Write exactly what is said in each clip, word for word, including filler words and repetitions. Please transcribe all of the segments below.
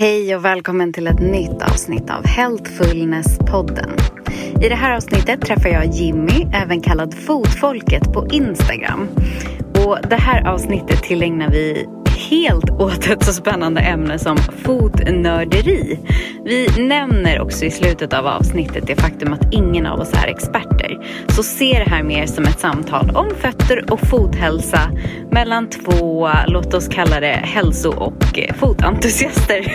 Hej och välkommen till ett nytt avsnitt av Healthfulness-podden. I det här avsnittet träffar jag Jimmy, även kallad Fotfolket på Instagram. Och det här avsnittet tillägnar vi helt åt ett så spännande ämne som fotnörderi. Vi nämner också i slutet av avsnittet det faktum att ingen av oss är experter. Så ser det här mer som ett samtal om fötter och fothälsa mellan två, låt oss kalla det hälso- och fotentusiaster.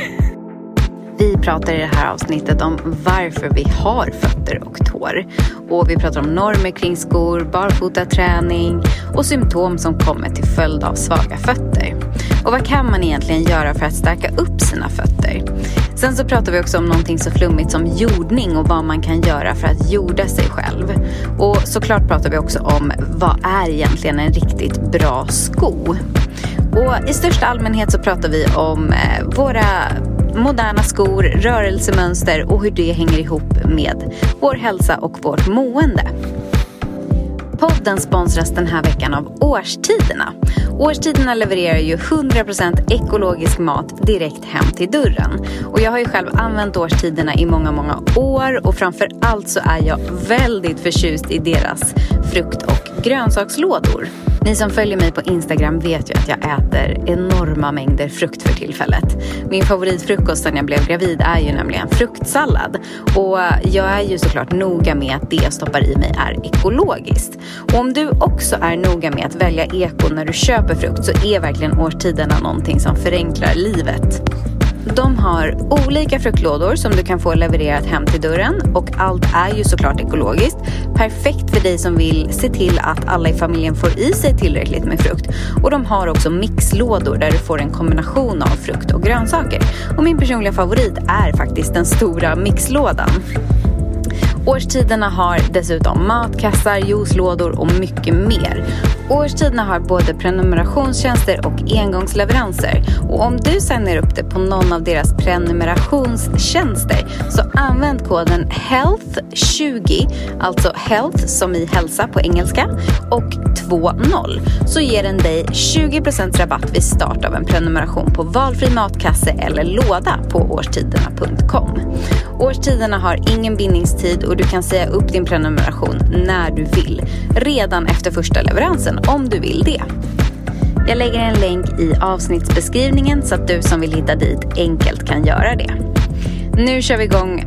Vi pratar i det här avsnittet om varför vi har fötter och tår. Och vi pratar om normer kring skor, barfotaträning och symptom som kommer till följd av svaga fötter. Och vad kan man egentligen göra för att stärka upp sina fötter? Sen så pratar vi också om någonting så flummigt som jordning och vad man kan göra för att jorda sig själv. Och såklart pratar vi också om vad är egentligen en riktigt bra sko. Och i största allmänhet så pratar vi om våra moderna skor, rörelsemönster och hur det hänger ihop med vår hälsa och vårt mående. Podden sponsras den här veckan av Årstiderna. Årstiderna levererar ju hundra procent ekologisk mat direkt hem till dörren. Och jag har ju själv använt Årstiderna i många, många år. Och framförallt så är jag väldigt förtjust i deras frukt- och grönsakslådor. Ni som följer mig på Instagram vet ju att jag äter enorma mängder frukt för tillfället. Min favoritfrukost när jag blev gravid är ju nämligen fruktsallad. Och jag är ju såklart noga med att det jag stoppar i mig är ekologiskt. Och om du också är noga med att välja eko när du köper frukt så är verkligen Årstiderna någonting som förenklar livet. De har olika fruktlådor som du kan få levererat hem till dörren och allt är ju såklart ekologiskt. Perfekt för dig som vill se till att alla i familjen får i sig tillräckligt med frukt. Och de har också mixlådor där du får en kombination av frukt och grönsaker. Och min personliga favorit är faktiskt den stora mixlådan. Årstiderna har dessutom matkassar, juicelådor och mycket mer. Årstiderna har både prenumerationstjänster och engångsleveranser. Och om du signar upp det på någon av deras prenumerationstjänster så använd koden health tjugo, alltså health som i hälsa på engelska, och tjugo så ger den dig tjugo procent rabatt vid start av en prenumeration på valfri matkasse eller låda på årstiderna punkt com. Årstiderna har ingen bindningstid och du kan säga upp din prenumeration när du vill, redan efter första leveransen om du vill det. Jag lägger en länk i avsnittsbeskrivningen så att du som vill hitta dit enkelt kan göra det. Nu kör vi igång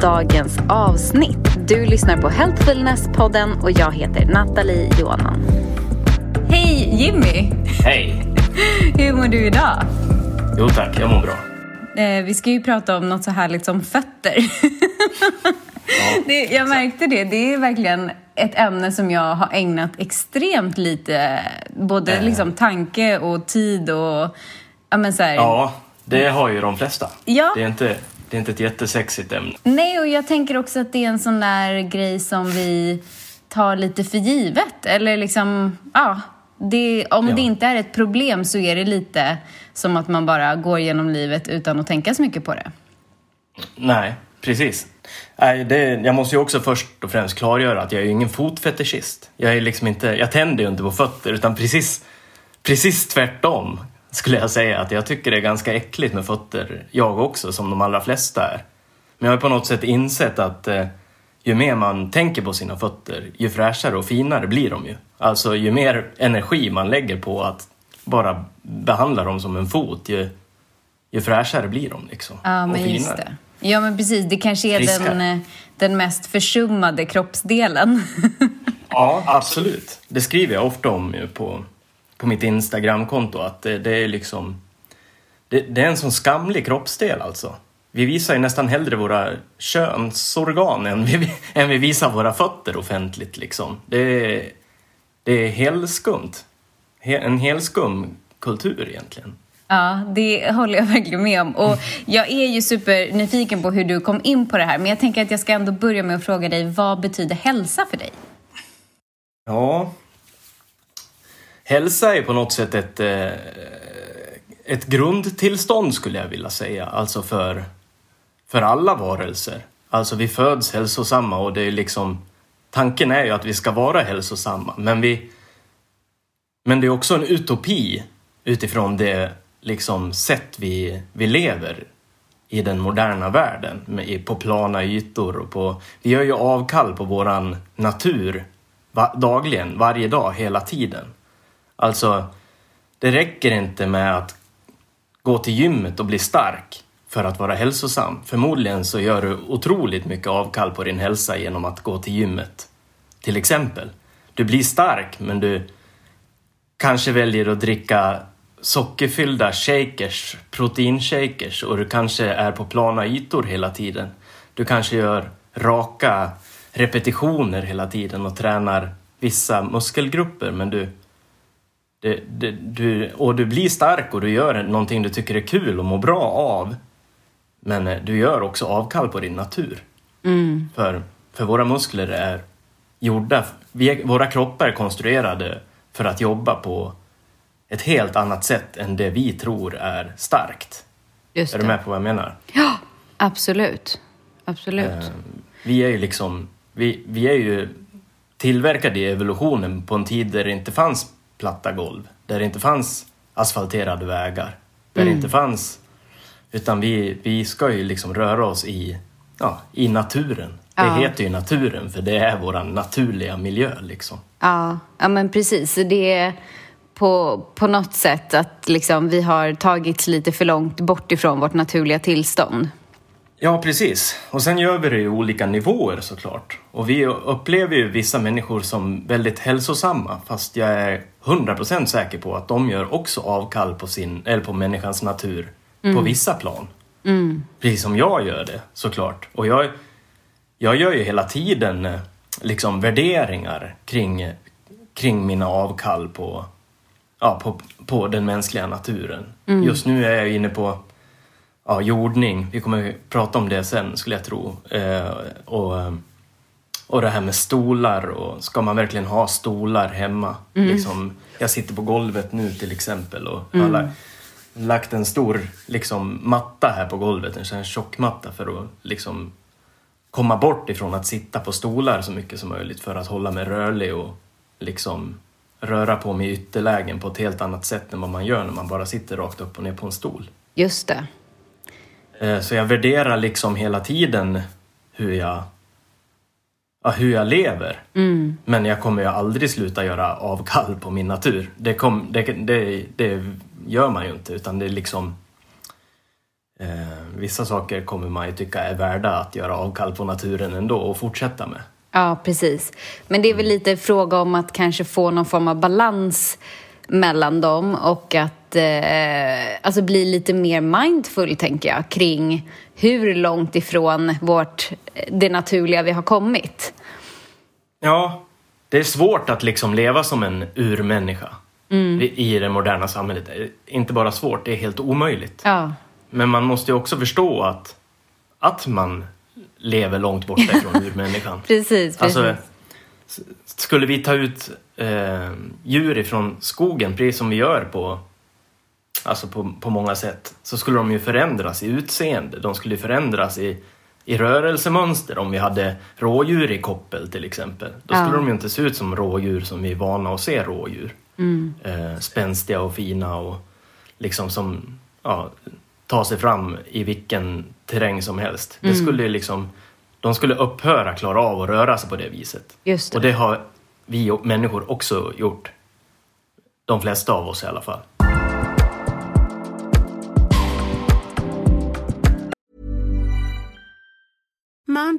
dagens avsnitt. Du lyssnar på Healthfulness-podden och jag heter Nathalie Johansson. Hej Jimmy! Hej! Hur mår du idag? Jo tack, jag mår bra. Eh, vi ska ju prata om något så härligt som fötter. Ja, det, jag märkte det, det är verkligen ett ämne som jag har ägnat extremt lite, både eh. liksom tanke och tid och... Ja, men så här, ja, det har ju de flesta. Ja. Det är inte... Det är inte ett jättesexigt ämne. Nej, och jag tänker också att det är en sån där grej som vi tar lite för givet. Eller liksom, ja, det, om ja. det inte är ett problem så är det lite som att man bara går genom livet utan att tänka så mycket på det. Nej, precis. Nej, det, jag måste ju också först och främst klargöra att jag är ju ingen fotfetischist. Jag är liksom inte, jag tänder ju inte på fötter utan precis, precis tvärtom. Skulle jag säga att jag tycker det är ganska äckligt med fötter. Jag också, som de allra flesta är. Men jag har på något sätt insett att eh, ju mer man tänker på sina fötter, ju fräschare och finare blir de ju. Alltså ju mer energi man lägger på att bara behandla dem som en fot, ju, ju fräschare blir de liksom. Ja, men just det. Ja, men precis. Det kanske är den, den mest försummade kroppsdelen. Ja, absolut. Det skriver jag ofta om ju på... på mitt Instagram-konto, att det, det är liksom... Det, det är en sån skamlig kroppsdel, alltså. Vi visar ju nästan hellre våra könsorgan än vi, än vi visar våra fötter offentligt, liksom. Det är, det är helskumt. En helskum kultur, egentligen. Ja, det håller jag verkligen med om. Och jag är ju supernyfiken på hur du kom in på det här. Men jag tänker att jag ska ändå börja med att fråga dig, vad betyder hälsa för dig? Ja... Hälsa är på något sätt ett, ett grundtillstånd skulle jag vilja säga. Alltså för, för alla varelser. Alltså vi föds hälsosamma och det är liksom... Tanken är ju att vi ska vara hälsosamma. Men, vi, men det är också en utopi utifrån det liksom, sätt vi, vi lever i den moderna världen, på plana ytor och på, vi gör ju avkall på våran natur dagligen, varje dag, hela tiden. Alltså, det räcker inte med att gå till gymmet och bli stark för att vara hälsosam. Förmodligen så gör du otroligt mycket avkall på din hälsa genom att gå till gymmet, till exempel. Du blir stark, men du kanske väljer att dricka sockerfyllda shakers, proteinshakers, och du kanske är på plana ytor hela tiden. Du kanske gör raka repetitioner hela tiden och tränar vissa muskelgrupper, men du, det, det, du och du blir stark och du gör någonting du tycker är kul och mår bra av, men du gör också avkall på din natur. Mm. För, för våra muskler är gjorda, vi, våra kroppar är konstruerade för att jobba på ett helt annat sätt än det vi tror är starkt. Just det. Är du med på vad jag menar? Ja, absolut. Absolut. Eh, vi är ju liksom... Vi, vi är ju tillverkade i evolutionen på en tid där det inte fanns platta golv. Där det inte fanns asfalterade vägar. Där mm. det inte fanns... Utan vi, vi ska ju liksom röra oss i, ja, i naturen. Det ja. heter ju naturen, för det är vår naturliga miljö liksom. Ja, ja men precis. Det är... På, på något sätt att liksom vi har tagits lite för långt bort ifrån vårt naturliga tillstånd. Ja, precis. Och sen gör vi det i olika nivåer såklart. Och vi upplever ju vissa människor som väldigt hälsosamma. Fast jag är hundra procent säker på att de gör också avkall på, sin, eller på människans natur mm. på vissa plan. Mm. Precis som jag gör det såklart. Och jag, jag gör ju hela tiden liksom värderingar kring, kring mina avkall på... Ja, på, på den mänskliga naturen. Mm. Just nu är jag inne på ja, jordning. Vi kommer prata om det sen, skulle jag tro. Eh, och, och det här med stolar. Och ska man verkligen ha stolar hemma? Mm. Liksom, jag sitter på golvet nu till exempel. Och mm. har lagt en stor liksom, matta här på golvet. En sån här tjockmatta för att liksom, komma bort ifrån att sitta på stolar så mycket som möjligt. För att hålla mig rörlig och liksom... röra på mig i ytterlägen på ett helt annat sätt än vad man gör när man bara sitter rakt upp och ner på en stol. Just det. Så jag värderar liksom hela tiden hur jag, ja, hur jag lever. Mm. Men jag kommer ju aldrig sluta göra avkall på min natur. Det, kom, det, det, det gör man ju inte, utan det är liksom... Eh, vissa saker kommer man ju tycka är värda att göra avkall på naturen ändå och fortsätta med. Ja, precis. Men det är väl lite fråga om att kanske få någon form av balans mellan dem och att eh, alltså bli lite mer mindful, tänker jag, kring hur långt ifrån vårt, det naturliga vi har kommit. Ja, det är svårt att liksom leva som en urmänniska mm. i det moderna samhället. Inte bara svårt, det är helt omöjligt. Ja. Men man måste ju också förstå att, att man... lever långt borta ifrån urmänniskan. Precis, precis. Alltså, skulle vi ta ut eh, djur ifrån skogen, precis som vi gör på, alltså på, på många sätt, så skulle de ju förändras i utseende. De skulle förändras i, i rörelsemönster. Om vi hade rådjur i koppel till exempel, då skulle ja. de ju inte se ut som rådjur som vi är vana att se rådjur. Mm. Eh, spänstiga och fina och liksom som... Ja, ta sig fram i vilken terräng som helst. Mm. Det skulle liksom, de skulle upphöra klara av att röra sig på det viset. Just det. Och det har vi människor också gjort. De flesta av oss i alla fall. Mom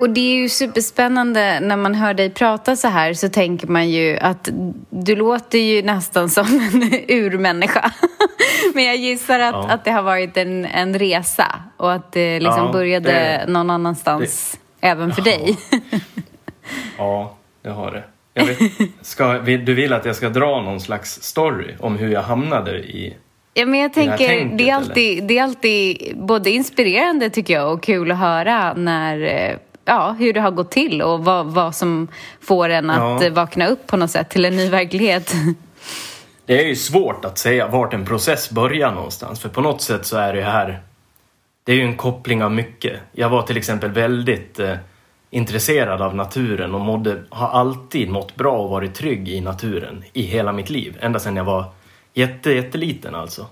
Och det är ju superspännande när man hör dig prata så här, så tänker man ju att du låter ju nästan som en urmänniska. Men jag gissar att, ja. att det har varit en, en resa och att det liksom ja, började det, någon annanstans det, även för ja. dig. Ja, det har det. Jag vet, ska, du vill att jag ska dra någon slags story om hur jag hamnade i... Ja, men jag tänker, det, tänket, det, är alltid, det är alltid både inspirerande tycker jag och kul att höra när... Ja, hur det har gått till och vad, vad som får en att ja. vakna upp på något sätt till en ny verklighet. Det är ju svårt att säga vart en process börjar någonstans. För på något sätt så är det här, det är ju en koppling av mycket. Jag var till exempel väldigt eh, intresserad av naturen och mådde, har alltid mått bra och varit trygg i naturen i hela mitt liv. Ända sedan jag var jätte, jätteliten alltså.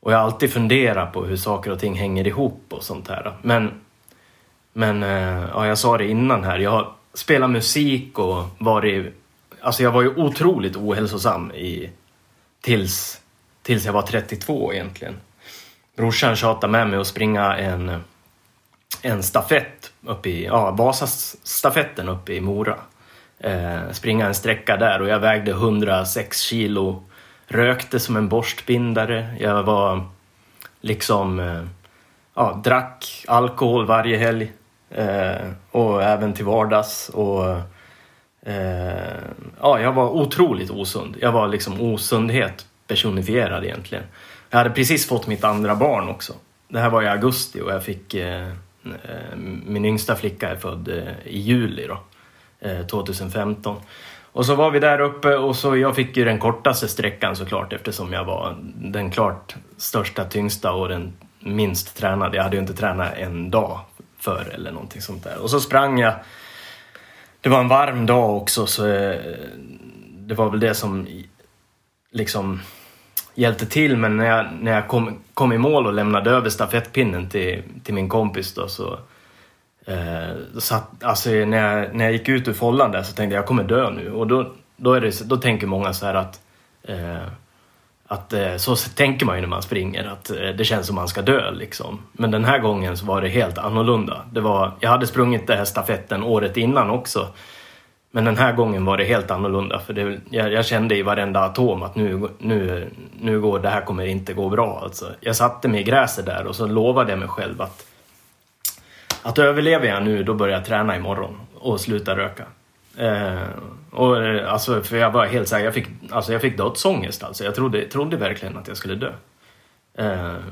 Och jag har alltid funderat på hur saker och ting hänger ihop och sånt här. Men... Men ja, jag sa det innan här. Jag spelar musik och varit... Alltså jag var ju otroligt ohälsosam i, tills, tills jag var trettiotvå egentligen. Brorsan tjatade med mig att springa en, en stafett uppe i... Ja, Vasastafetten uppe i Mora. Eh, springa en sträcka där och jag vägde hundrasex kilo. Rökte som en borstbindare. Jag var liksom... Eh, Ja, drack alkohol varje helg eh, och även till vardags och eh, ja, jag var otroligt osund. Jag var liksom osundhet personifierad egentligen. Jag hade precis fått mitt andra barn också. Det här var i augusti och jag fick eh, min yngsta flicka är född eh, i juli då, eh, tjugofemton. Och så var vi där uppe och så jag fick ju den kortaste sträckan såklart eftersom jag var den klart största, tyngsta och den minst tränade. Jag hade ju inte tränat en dag förr eller någonting sånt där. Och så sprang jag. Det var en varm dag också. Så det var väl det som liksom hjälpte till. Men när jag, när jag kom, kom i mål och lämnade över stafettpinnen till, till min kompis då, så eh, satt, alltså när jag, när jag gick ut ur follan där så tänkte jag, jag kommer dö nu. Och då, då, är det, då tänker många så här att eh, Att, så tänker man ju när man springer att det känns som man ska dö liksom. Men den här gången så var det helt annorlunda. Det var, jag hade sprungit det här stafetten året innan också. Men den här gången var det helt annorlunda. För det, jag, jag kände i varenda atom att nu, nu, nu går det här kommer inte gå bra. Alltså, jag satte mig i gräset där och så lovade jag mig själv att, att överlever jag nu då börjar jag träna imorgon och sluta röka. Eh, och alltså för jag var helt så här, jag fick alltså jag fick dödsångest alltså. Jag trodde trodde verkligen att jag skulle dö. Eh,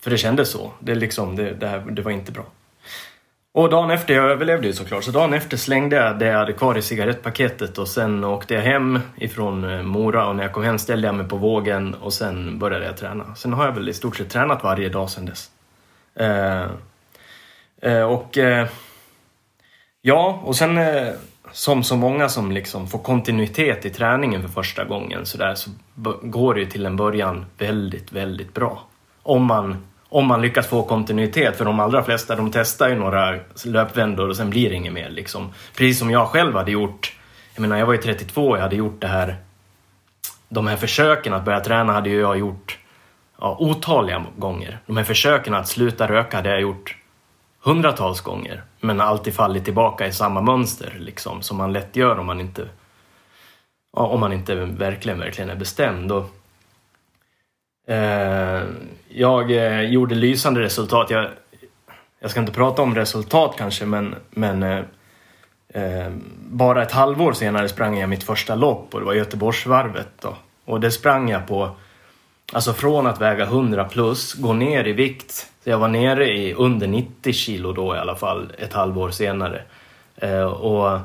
för det kändes så. Det liksom det det, här, det var inte bra. Och dagen efter jag överlevde ju såklart. Så dagen efter slängde jag det jag hade kvar i cigarettpaketet och sen åkte jag hem ifrån Mora och när jag kom hem ställde jag mig på vågen och sen började jag träna. Sen har jag väl i stort sett tränat varje dag sen dess. Eh, eh, och eh, ja, och sen eh, som så många som liksom får kontinuitet i träningen för första gången så där så går det ju till en början väldigt, väldigt bra. Om man, om man lyckas få kontinuitet, för de allra flesta de testar ju några löpvändor och sen blir det inget mer liksom. Precis som jag själv hade gjort, jag menar jag var ju trettiotvå, jag hade gjort det här, de här försöken att börja träna hade ju jag gjort ja, otaliga gånger. De här försöken att sluta röka hade jag gjort hundratals gånger, men alltid fallit tillbaka i samma mönster liksom, som man lätt gör om man inte ja, om man inte verkligen verkligen är bestämd. Och, eh, jag eh, gjorde lysande resultat. Jag, jag ska inte prata om resultat kanske, men, men eh, eh, bara ett halvår senare sprang jag mitt första lopp och det var Göteborgsvarvet då. Och det sprang jag på alltså från att väga hundra plus, gå ner i vikt. Så jag var nere i under nittio kilo då i alla fall ett halvår senare. Eh, och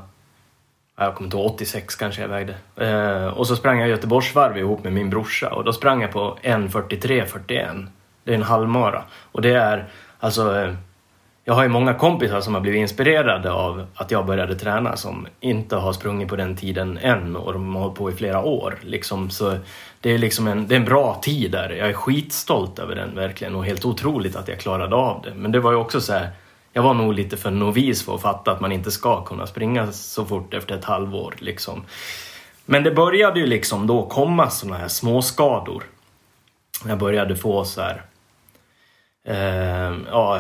jag kommer inte ihåg, åttiosex kanske jag vägde. Eh, och så sprang jag Göteborgsvarv ihop med min brorsa. Och då sprang jag på en fyrtiotre fyrtioen. Det är en halvmara. Och det är, alltså, eh, jag har ju många kompisar som har blivit inspirerade av att jag började träna. Som inte har sprungit på den tiden än. Och de har hållit på i flera år. Liksom, så... Det är liksom en, det är en bra tid där. Jag är skitstolt över den verkligen. Och helt otroligt att jag klarade av det. Men det var ju också så här. Jag var nog lite för novis för att fatta att man inte ska kunna springa så fort efter ett halvår. Liksom. Men det började ju liksom då komma såna här små skador. Jag började få så här eh, ja,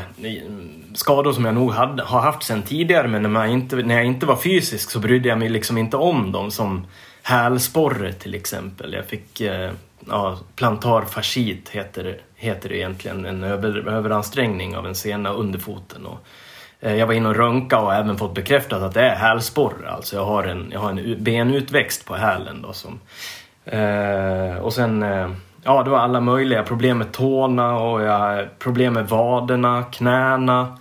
skador som jag nog hade, har haft sedan tidigare, men när, man inte, när jag inte var fysisk så brydde jag mig liksom inte om dem, som hälsporre till exempel. Jag fick eh, ja, plantarfascit heter, heter det egentligen, en över, överansträngning av en sena underfoten, och jag var inne och rönka och även fått bekräftat att det är hälsporre. Alltså jag har en, jag har en benutväxt på hälen då som, eh, och sen eh, ja, det var alla möjliga problem med tårna, och jag, problem med vaderna, knäna,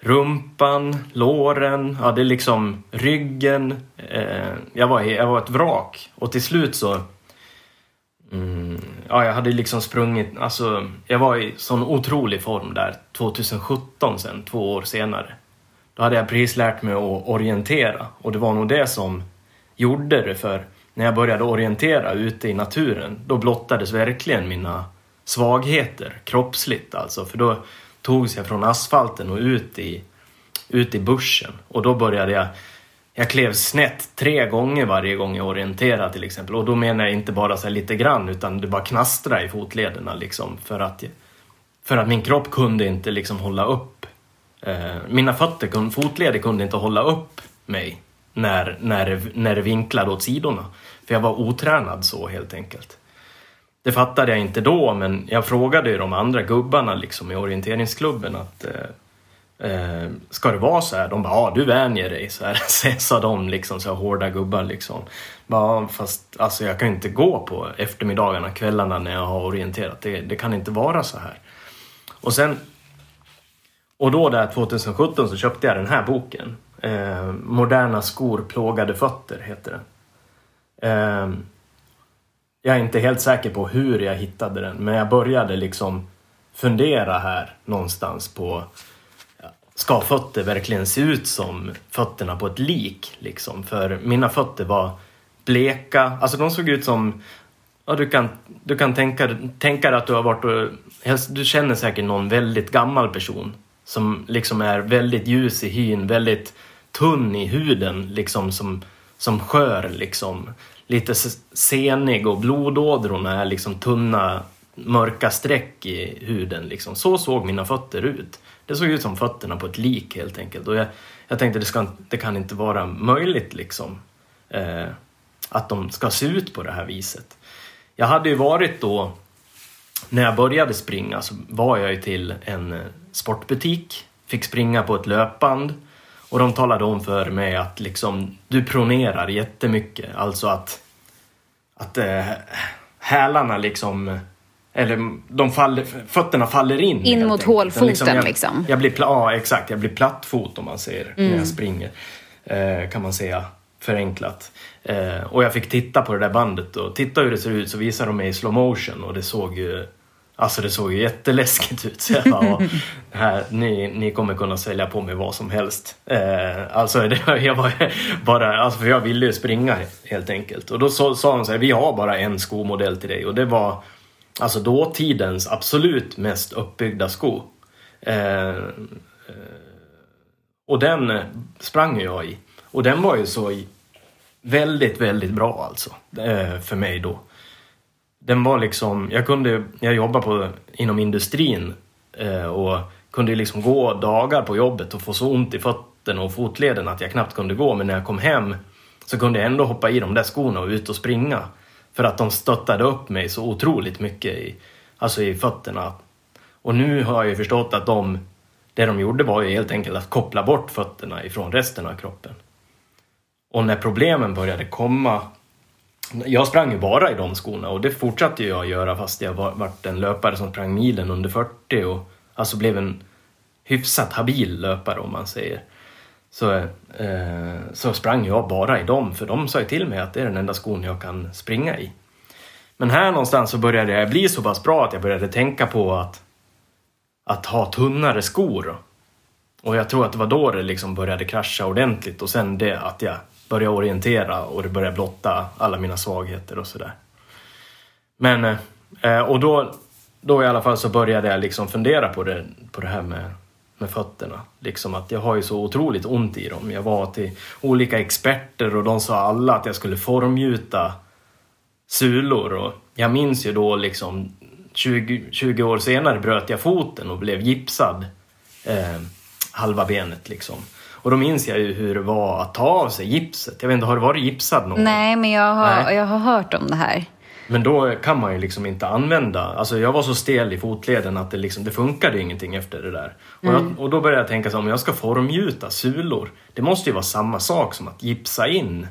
rumpan, låren, ja, det är liksom ryggen. Eh, jag var jag var ett vrak, och till slut så mm, ja, jag hade liksom sprungit, alltså jag var i sån otrolig form där tjugosjutton, sen två år senare. Då hade jag precis lärt mig att orientera, och det var nog det som gjorde det, för när jag började orientera ute i naturen, då blottades verkligen mina svagheter kroppsligt alltså, för då togs jag från asfalten och ut i ut i bussen, och då började jag Jag klev snett tre gånger varje gång jag orienterade till exempel. Och då menar jag inte bara så här lite grann, utan det bara knastra i fotlederna liksom. För att, för att min kropp kunde inte liksom hålla upp. Eh, mina fötter, fotleder kunde inte hålla upp mig när, när, när det vinklade åt sidorna. För jag var otränad så helt enkelt. Det fattade jag inte då, men jag frågade ju de andra gubbarna liksom i orienteringsklubben att... Eh, Eh, ska det vara så här? De bara, ja, du vänjer dig så här, sa de liksom, så här hårda gubbar liksom. Bara, fast alltså jag kan inte gå på eftermiddagarna, kvällarna när jag har orienterat, det, det kan inte vara så här. Och sen och då där tjugosjutton så köpte jag den här boken, eh, Moderna skor, plågade fötter heter den. eh, jag är inte helt säker på hur jag hittade den, men jag började liksom fundera här någonstans på, ska fötter verkligen se ut som fötterna på ett lik liksom? För mina fötter var bleka, alltså de såg ut som, ja, du kan du kan tänka tänka dig att du har varit och, du känner säkert någon väldigt gammal person som liksom är väldigt ljus i hyn, väldigt tunn i huden liksom, som som skör liksom, lite senig, och blodådrorna är liksom tunna, mörka streck i huden liksom. Så såg mina fötter ut. Det såg ut som fötterna på ett lik helt enkelt. Och jag, jag tänkte, det, ska, det kan inte vara möjligt liksom. Eh, att de ska se ut på det här viset. Jag hade ju varit då, när jag började springa så var jag ju till en sportbutik. Fick springa på ett löpband. Och de talade om för mig att liksom, du pronerar jättemycket. Alltså att, att eh, hälarna liksom... eller de faller, fötterna faller in in mot hålfoten liksom, jag, liksom. Jag blir pl- ja, exakt, jag blir plattfot om man ser mm. när jag springer, eh, kan man säga förenklat. Eh, och jag fick titta på det där bandet och titta hur det ser ut, så visar de mig i slow motion, och det såg ju alltså det såg ju jätteläskigt ut, så jag bara, här, ni ni kommer kunna sälja på mig vad som helst. Eh, alltså det, jag var bara alltså, för jag ville ju springa helt enkelt, och då så, sa de så här, vi har bara en skomodell till dig, och det var alltså dåtidens absolut mest uppbyggda sko. Eh, och den sprang jag i. Och den var ju så väldigt, väldigt bra alltså. Eh, för mig då. Den var liksom... Jag kunde... Jag jobbade på, inom industrin. Eh, och kunde liksom gå dagar på jobbet och få så ont i fötterna och fotleden att jag knappt kunde gå. Men när jag kom hem så kunde jag ändå hoppa i de där skorna och ut och springa. För att de stöttade upp mig så otroligt mycket i, alltså i fötterna. Och nu har jag ju förstått att de, det de gjorde var ju helt enkelt att koppla bort fötterna ifrån resten av kroppen. Och när problemen började komma... Jag sprang ju bara i de skorna, och det fortsatte jag göra fast jag var, varit en löpare som sprang milen under fyrtio. Och alltså blev en hyfsat habil löpare om man säger. Så, eh, så sprang jag bara i dem. För de sa ju till mig att det är den enda skon jag kan springa i. Men här någonstans så började jag bli så pass bra att jag började tänka på att, att ha tunnare skor. Och jag tror att det var då det liksom började krascha ordentligt. Och sen det att jag började orientera och det började blotta alla mina svagheter och sådär. Men, eh, och då, då i alla fall så började jag liksom fundera på det, på det här med... med fötterna. Liksom att jag har ju så otroligt ont i dem. Jag var till olika experter och de sa alla att jag skulle formgjuta sulor. Och jag minns ju då liksom tjugo, tjugo år senare bröt jag foten och blev gipsad eh, halva benet liksom. Och då minns jag ju hur det var att ta av sig gipset. Jag vet inte, har du varit gipsad någon? Nej, men jag har, Nej. jag har hört om det här. Men då kan man ju liksom inte använda... Alltså jag var så stel i fotleden att det, liksom, det funkade ingenting efter det där. Mm. Och, jag, och då började jag tänka så om jag ska formgjuta sulor. Det måste ju vara samma sak som att gipsa in.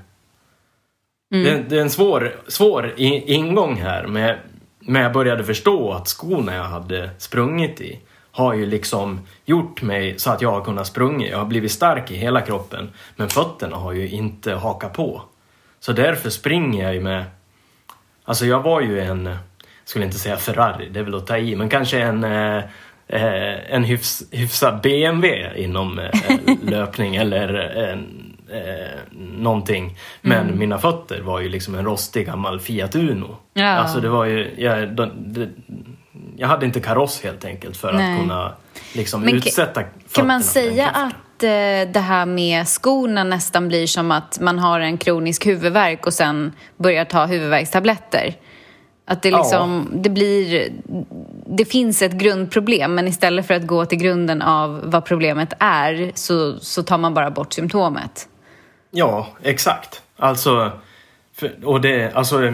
Mm. Det, det är en svår, svår ingång här. Men, men jag började förstå att skorna jag hade sprungit i har ju liksom gjort mig så att jag har kunnat sprunga. Jag har blivit stark i hela kroppen. Men fötterna har ju inte hakat på. Så därför springer jag ju med... Alltså jag var ju en, skulle inte säga Ferrari, det är väl att ta i, men kanske en, eh, en hyfs, hyfsad B M W inom eh, löpning eller en, eh, någonting. Men mm. mina fötter var ju liksom en rostig gammal Fiat Uno. Ja. Alltså det var ju, jag, de, de, jag hade inte kaross helt enkelt för Nej. Att kunna liksom men utsätta k- fötterna. Kan man säga att det här med skorna nästan blir som att man har en kronisk huvudvärk och sen börjar ta huvudvärkstabletter. Att det liksom, ja. det blir, det finns ett grundproblem, men istället för att gå till grunden av vad problemet är så, så tar man bara bort symptomet. Ja, exakt. Alltså, och det, alltså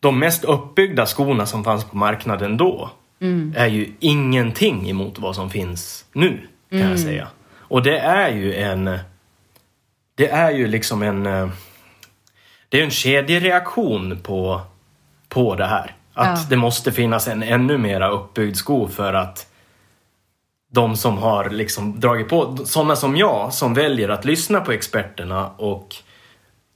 de mest uppbyggda skorna som fanns på marknaden då mm. är ju ingenting emot vad som finns nu, kan mm. jag säga. Och det är ju en... Det är ju liksom en... Det är en kedjereaktion på, på det här. Att ja. det måste finnas en ännu mera uppbyggd sko för att de som har liksom dragit på... Sådana som jag som väljer att lyssna på experterna och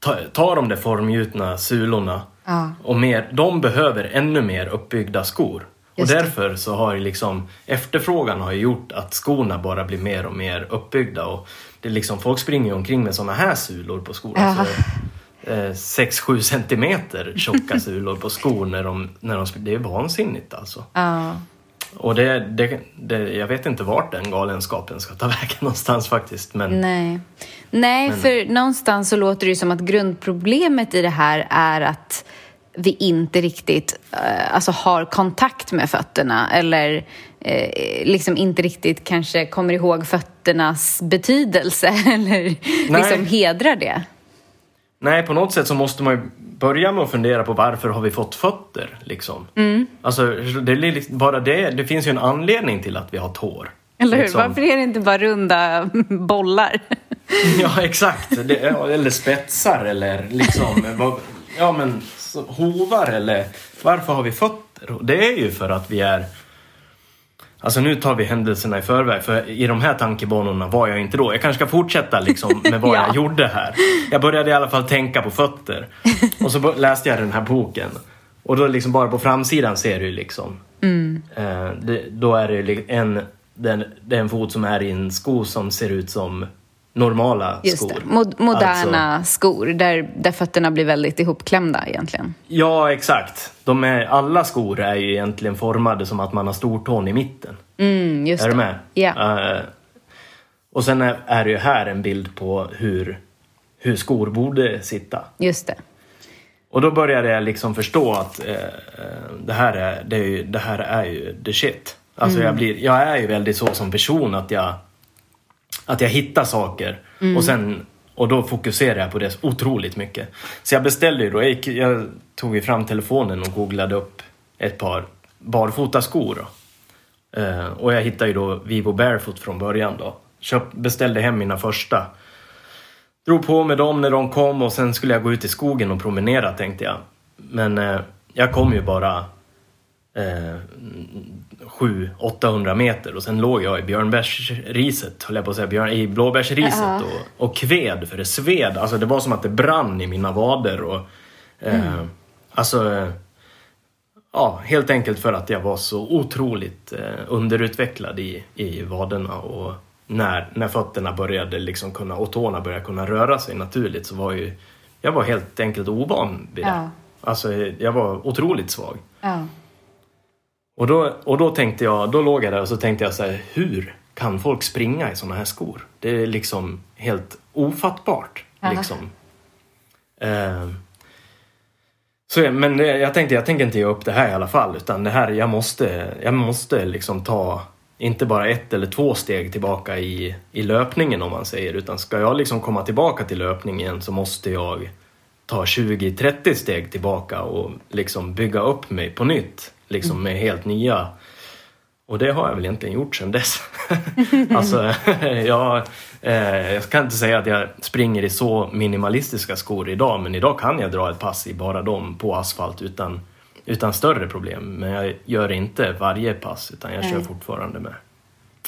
ta, ta de där formgjutna sulorna. Ja. Och mer, de behöver ännu mer uppbyggda skor. Och därför så har ju liksom efterfrågan har gjort att skorna bara blir mer och mer uppbyggda. Och det är liksom, folk springer ju omkring med såna här sulor på skor. Ja. Alltså, eh, sex sju centimeter tjocka sulor på skor när de, när de det är vansinnigt alltså. Ja. Och det, det, det, jag vet inte vart den galenskapen ska ta vägen någonstans faktiskt. Men, Nej, Nej men, för någonstans så låter det ju som att grundproblemet i det här är att vi inte riktigt alltså, har kontakt med fötterna eller eh, liksom inte riktigt kanske kommer ihåg fötternas betydelse eller Nej. liksom hedrar det. Nej, på något sätt så måste man ju börja med att fundera på varför har vi fått fötter liksom. Mm. Alltså, det är bara det, det finns ju en anledning till att vi har tår. Eller hur? Liksom. Varför är det inte bara runda bollar? Ja, exakt. Det, eller spetsar eller liksom... Ja, men hovar eller varför har vi fötter? Det är ju för att vi är... Alltså nu tar vi händelserna i förväg. För i de här tankebanorna var jag inte då. Jag kanske ska fortsätta liksom med vad ja. jag gjorde här. Jag började i alla fall tänka på fötter. Och så läste jag den här boken. Och då liksom bara på framsidan ser du liksom... Mm. Eh, det, då är det en, den, den fot som är i en sko som ser ut som... normala Just skor. Mod- moderna alltså, skor där, där fötterna blir väldigt ihopklämda egentligen. Ja, exakt. De är, alla skor är ju egentligen formade som att man har stortån i mitten. Mm, just är det. du med? Yeah. Uh, och sen är, är det ju här en bild på hur, hur skor borde sitta. Just det. Och då började jag liksom förstå att uh, det, här är, det, är ju, det här är ju the shit. Alltså mm. jag, blir, jag är ju väldigt så som person att jag Att jag hittar saker. Mm. Och, sen, och då fokuserar jag på det otroligt mycket. Så jag beställde ju då. Jag, gick, jag tog ju fram telefonen och googlade upp ett par barfota skor. Eh, och jag hittade ju då Vivo Barefoot från början då. Köp, beställde hem mina första. Drog på med dem när de kom. Och sen skulle jag gå ut i skogen och promenera, tänkte jag. Men eh, jag kom ju bara... Eh, sju åttahundra meter och sen låg jag i björnbärsriset höll jag på att säga, björn, i blåbärsriset uh-huh. och, och kved, för det sved alltså det var som att det brann i mina vader och, eh, mm. alltså eh, ja, helt enkelt för att jag var så otroligt eh, underutvecklad i, i vaderna och när, när fötterna började liksom kunna, och tårna började kunna röra sig naturligt så var ju, jag var helt enkelt ovan vid det, uh-huh. alltså jag var otroligt svag. uh-huh. Och då, och då tänkte jag, då låg jag där och så tänkte jag så här, hur kan folk springa i såna här skor? Det är liksom helt ofattbart. Liksom. Eh, så, men jag tänkte, jag tänker inte ge upp det här i alla fall. Utan det här, jag måste, jag måste liksom ta inte bara ett eller två steg tillbaka i, i löpningen, om man säger. Utan ska jag liksom komma tillbaka till löpningen, så måste jag ta tjugo till trettio steg tillbaka och liksom bygga upp mig på nytt. Liksom med helt nya... Och det har jag väl egentligen gjort sedan dess. alltså, jag, eh, jag kan inte säga att jag springer i så minimalistiska skor idag. Men idag kan jag dra ett pass i bara dem på asfalt utan, utan större problem. Men jag gör inte varje pass, utan jag Nej. kör fortfarande med.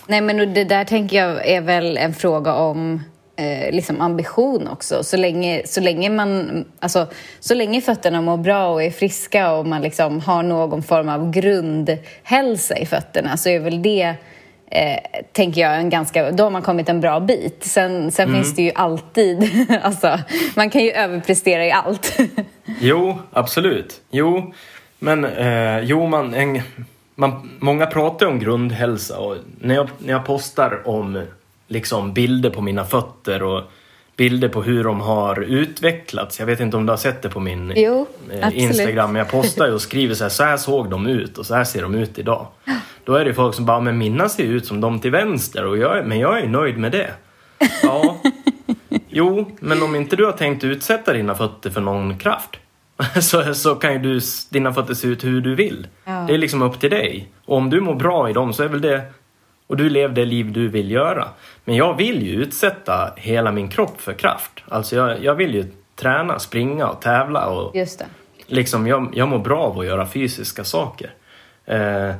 Nej, men det där tänker jag är väl en fråga om... Eh, liksom ambition också, så länge, så länge man, alltså, så länge fötterna mår bra och är friska och man liksom har någon form av grundhälsa i fötterna, så är väl det eh, tänker jag en ganska, då har man kommit en bra bit. Sen, sen mm. finns det ju alltid alltså, man kan ju överprestera i allt. Jo, absolut. Jo, men eh, jo, man, en, man många pratar om grundhälsa, och när jag, när jag postar om liksom bilder på mina fötter och bilder på hur de har utvecklats. Jag vet inte om du har sett det på min jo, Instagram. Men jag postar och skriver så här, så här såg de ut och så här ser de ut idag. Då är det folk som bara, men mina ser ut som de till vänster. Och jag, men jag är nöjd med det. Ja, jo, men om inte du har tänkt utsätta dina fötter för någon kraft, så, så kan ju du, dina fötter se ut hur du vill. Ja. Det är liksom upp till dig. Och om du mår bra i dem, så är väl det... Och du lever det liv du vill göra. Men jag vill ju utsätta hela min kropp för kraft. Alltså jag, jag vill ju träna, springa och tävla. Och just det. Liksom jag, jag mår bra av att göra fysiska saker. Eh,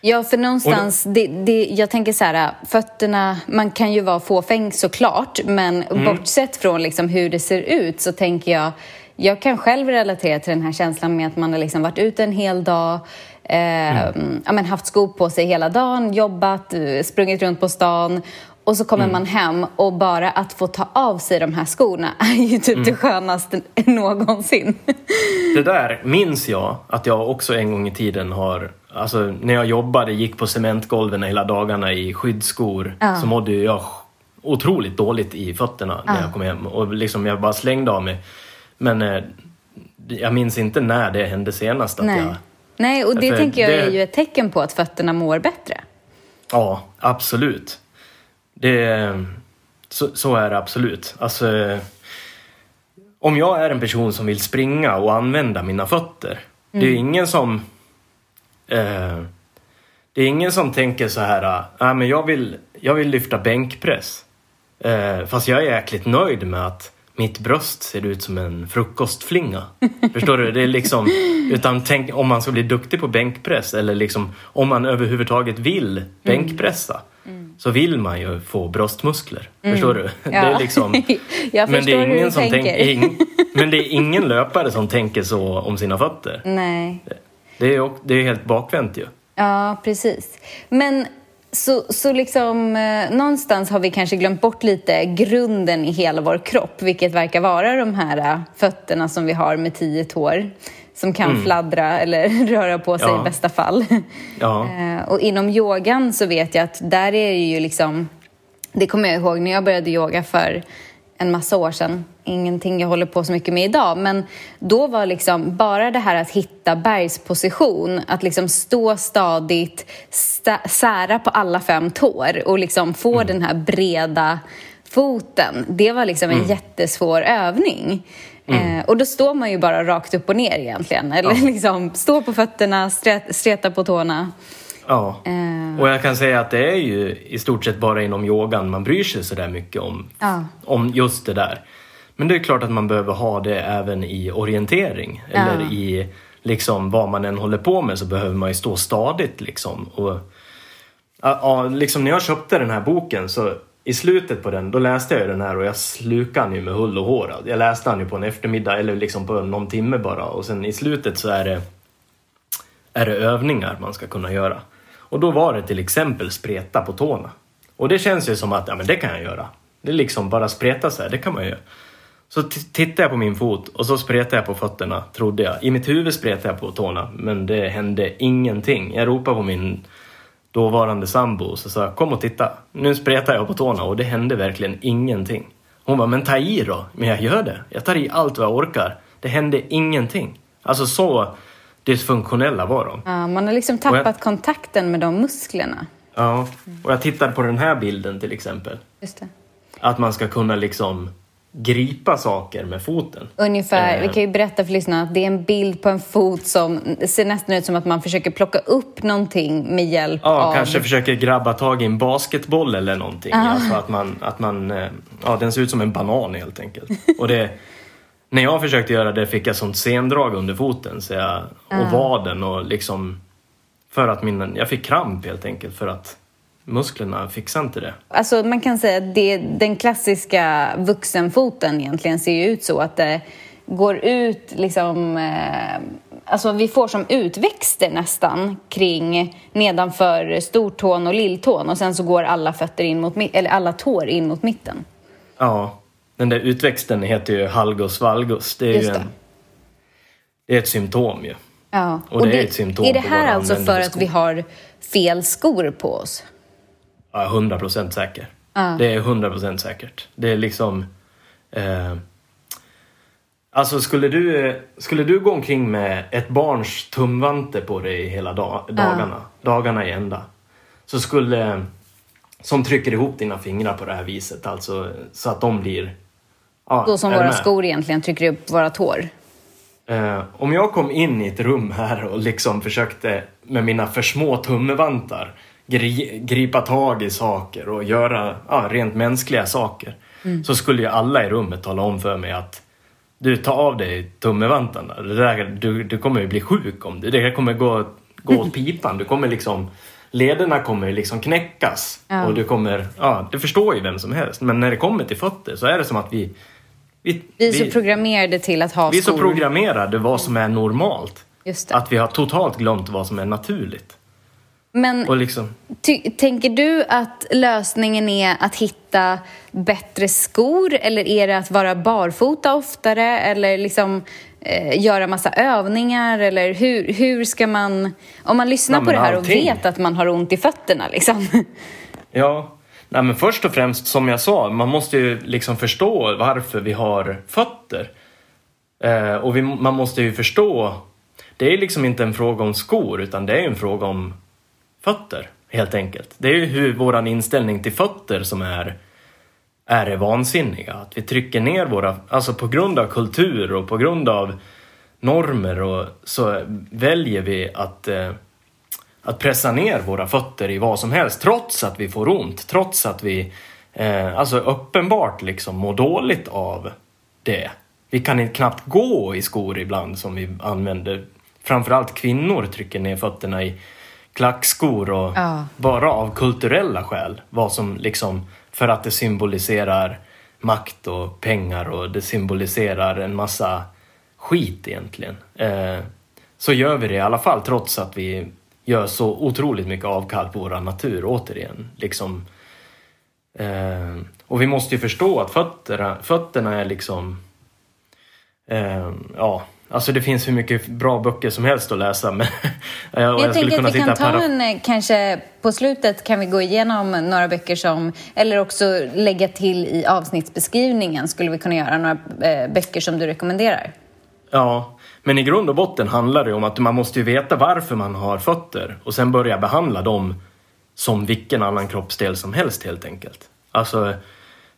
ja, för någonstans... Då, det, det, jag tänker så här, fötterna... Man kan ju vara fåfäng såklart. Men mm. bortsett från liksom hur det ser ut, så tänker jag... Jag kan själv relatera till den här känslan med att man har liksom varit ute en hel dag... Eh, mm. ja, men haft skor på sig hela dagen, jobbat, sprungit runt på stan, och så kommer mm. man hem, och bara att få ta av sig de här skorna är ju typ mm. det skönaste någonsin. Det där minns jag att jag också en gång i tiden har, alltså när jag jobbade, gick på cementgolven hela dagarna i skyddsskor, ja. Så mådde jag otroligt dåligt i fötterna när ja. jag kom hem, och liksom jag bara slängde av mig. Men eh, jag minns inte när det hände senast att Nej. jag Nej, och det För tänker jag det... är ju ett tecken på att fötterna mår bättre. Ja, absolut. Det, så, så är det absolut. Alltså, om jag är en person som vill springa och använda mina fötter. Mm. Det är ingen som... Eh, det är ingen som tänker så här... Äh, men jag, vill, jag vill lyfta bänkpress. Eh, fast jag är jäkligt nöjd med att... Mitt bröst ser ut som en frukostflinga. Förstår du? Det är liksom, utan tänk om man ska bli duktig på bänkpress. Eller liksom, om man överhuvudtaget vill bänkpressa. Mm. Mm. Så vill man ju få bröstmuskler. Mm. Förstår du? Ja. Det är liksom, jag men förstår det är ingen hur du som tänker. Tänk, ing, men det är ingen löpare som tänker så om sina fötter. Nej. Det är, det är helt bakvänt ju. Ja, precis. Men... Så, så liksom eh, någonstans har vi kanske glömt bort lite grunden i hela vår kropp, vilket verkar vara de här ä, fötterna som vi har med tio tår som kan mm. fladdra eller röra på sig ja. i bästa fall. Ja. eh, och inom yogan så vet jag att där är det ju liksom, det kommer jag ihåg när jag började yoga för en massa år sedan, ingenting jag håller på så mycket med idag, men då var liksom bara det här att hitta bergsposition, att liksom stå stadigt, sta- sära på alla fem tår och liksom få mm. den här breda foten, det var liksom en mm. jättesvår övning. Mm. Eh, och då står man ju bara rakt upp och ner egentligen, eller ja. liksom stå på fötterna, streta, streta på tårna. Ja, och jag kan säga att det är ju i stort sett bara inom yogan man bryr sig så där mycket om, ja. om just det där. Men det är klart att man behöver ha det även i orientering. Ja. Eller i liksom vad man än håller på med, så behöver man ju stå stadigt liksom. Och, ja, liksom när jag köpte den här boken, så i slutet på den, då läste jag ju den här och jag slukade den ju med hull och hår. Jag läste den ju på en eftermiddag eller liksom på någon timme bara. Och sen i slutet så är det, är det övningar man ska kunna göra. Och då var det till exempel spreta på tårna. Och det känns ju som att ja, men det kan jag göra. Det är liksom bara spreta så här, det kan man göra. Så t- tittade jag på min fot och så spretade jag på fötterna, trodde jag. I mitt huvud spretade jag på tårna, men det hände ingenting. Jag ropade på min dåvarande sambo och så sa jag, kom och titta. Nu spretar jag på tårna och det hände verkligen ingenting. Hon var men ta i då. Men jag gör det. Jag tar i allt vad jag orkar. Det hände ingenting. Alltså så dysfunktionella var de. Ja, man har liksom tappat jag... kontakten med de musklerna. Ja, och jag tittar på den här bilden till exempel. Just det. Att man ska kunna liksom gripa saker med foten. Ungefär, eh. vi kan ju berätta för lyssnarna att det är en bild på en fot som ser nästan ut som att man försöker plocka upp någonting med hjälp ja, av... Ja, kanske försöker grabba tag i en basketboll eller någonting. Ah. Alltså att man, att man, ja, den ser ut som en banan helt enkelt. Och det... När jag försökte göra det fick jag sånt sendrag under foten så jag, och ah. vaden och liksom för att min, jag fick kramp helt enkelt för att musklerna fixade inte det. Alltså man kan säga att det, den klassiska vuxenfoten egentligen ser ju ut så att det går ut liksom, alltså vi får som utväxter nästan kring nedanför stortån och lilltån och sen så går alla fötter in mot, eller alla tår in mot mitten. Ja. Den där utväxten heter ju halgus valgus. Det är Just ju en, det är ett symptom ju. Ja. Och, och det, det är ett symptom. Är det här alltså för att vi har fel skor på oss? Ja, hundra procent säker. Ja. Det är hundra procent säkert. Det är liksom... Eh, alltså skulle du, skulle du gå omkring med ett barns tumvante på dig hela dag, dagarna, ja. dagarna i ända, så skulle... Som trycker ihop dina fingrar på det här viset. Alltså så att de blir... Ja, då som våra skor egentligen trycker upp våra tår. Eh, om jag kom in i ett rum här och liksom försökte med mina för små tummevantar gri- gripa tag i saker och göra ja, rent mänskliga saker. Mm. Så skulle ju alla i rummet tala om för mig att du tar av dig tummevantarna. Det där, du, du kommer ju bli sjuk om det. Det kommer gå, gå åt pipan. Du kommer liksom... Lederna kommer liksom knäckas. Ja. Och du kommer... Ja, det förstår ju vem som helst. Men när det kommer till fötter så är det som att vi... Vi, vi är så vi, programmerade till att ha vi skor. Vi är så programmerade vad som är normalt. Just det. Att vi har totalt glömt vad som är naturligt. Men och liksom, ty, tänker du att lösningen är att hitta bättre skor? Eller är det att vara barfota oftare? Eller liksom... göra massa övningar eller hur, hur ska man om man lyssnar nej, på det här allting. Och vet att man har ont i fötterna liksom. Ja, nej, men först och främst som jag sa, man måste ju liksom förstå varför vi har fötter eh, och vi, man måste ju förstå det är liksom inte en fråga om skor utan det är en fråga om fötter helt enkelt. Det är ju hur våran inställning till fötter som är är det vansinniga. Att vi trycker ner våra... Alltså på grund av kultur och på grund av normer och så väljer vi att, eh, att pressa ner våra fötter i vad som helst. Trots att vi får ont. Trots att vi eh, alltså uppenbart liksom mår dåligt av det. Vi kan knappt gå i skor ibland som vi använder. Framförallt kvinnor trycker ner fötterna i klackskor och ja. Bara av kulturella skäl. Vad som liksom... För att det symboliserar makt och pengar och det symboliserar en massa skit egentligen. Eh, så gör vi det i alla fall trots att vi gör så otroligt mycket avkall på vår natur återigen. Liksom, eh, och vi måste ju förstå att fötterna, fötterna är liksom... Eh, ja... Alltså det finns hur mycket bra böcker som helst att läsa. Men jag jag tänker att vi kan ta para... en, kanske på slutet kan vi gå igenom några böcker som, eller också lägga till i avsnittsbeskrivningen skulle vi kunna göra några böcker som du rekommenderar. Ja, men i grund och botten handlar det om att man måste ju veta varför man har fötter och sen börja behandla dem som vilken annan kroppsdel som helst helt enkelt. Alltså,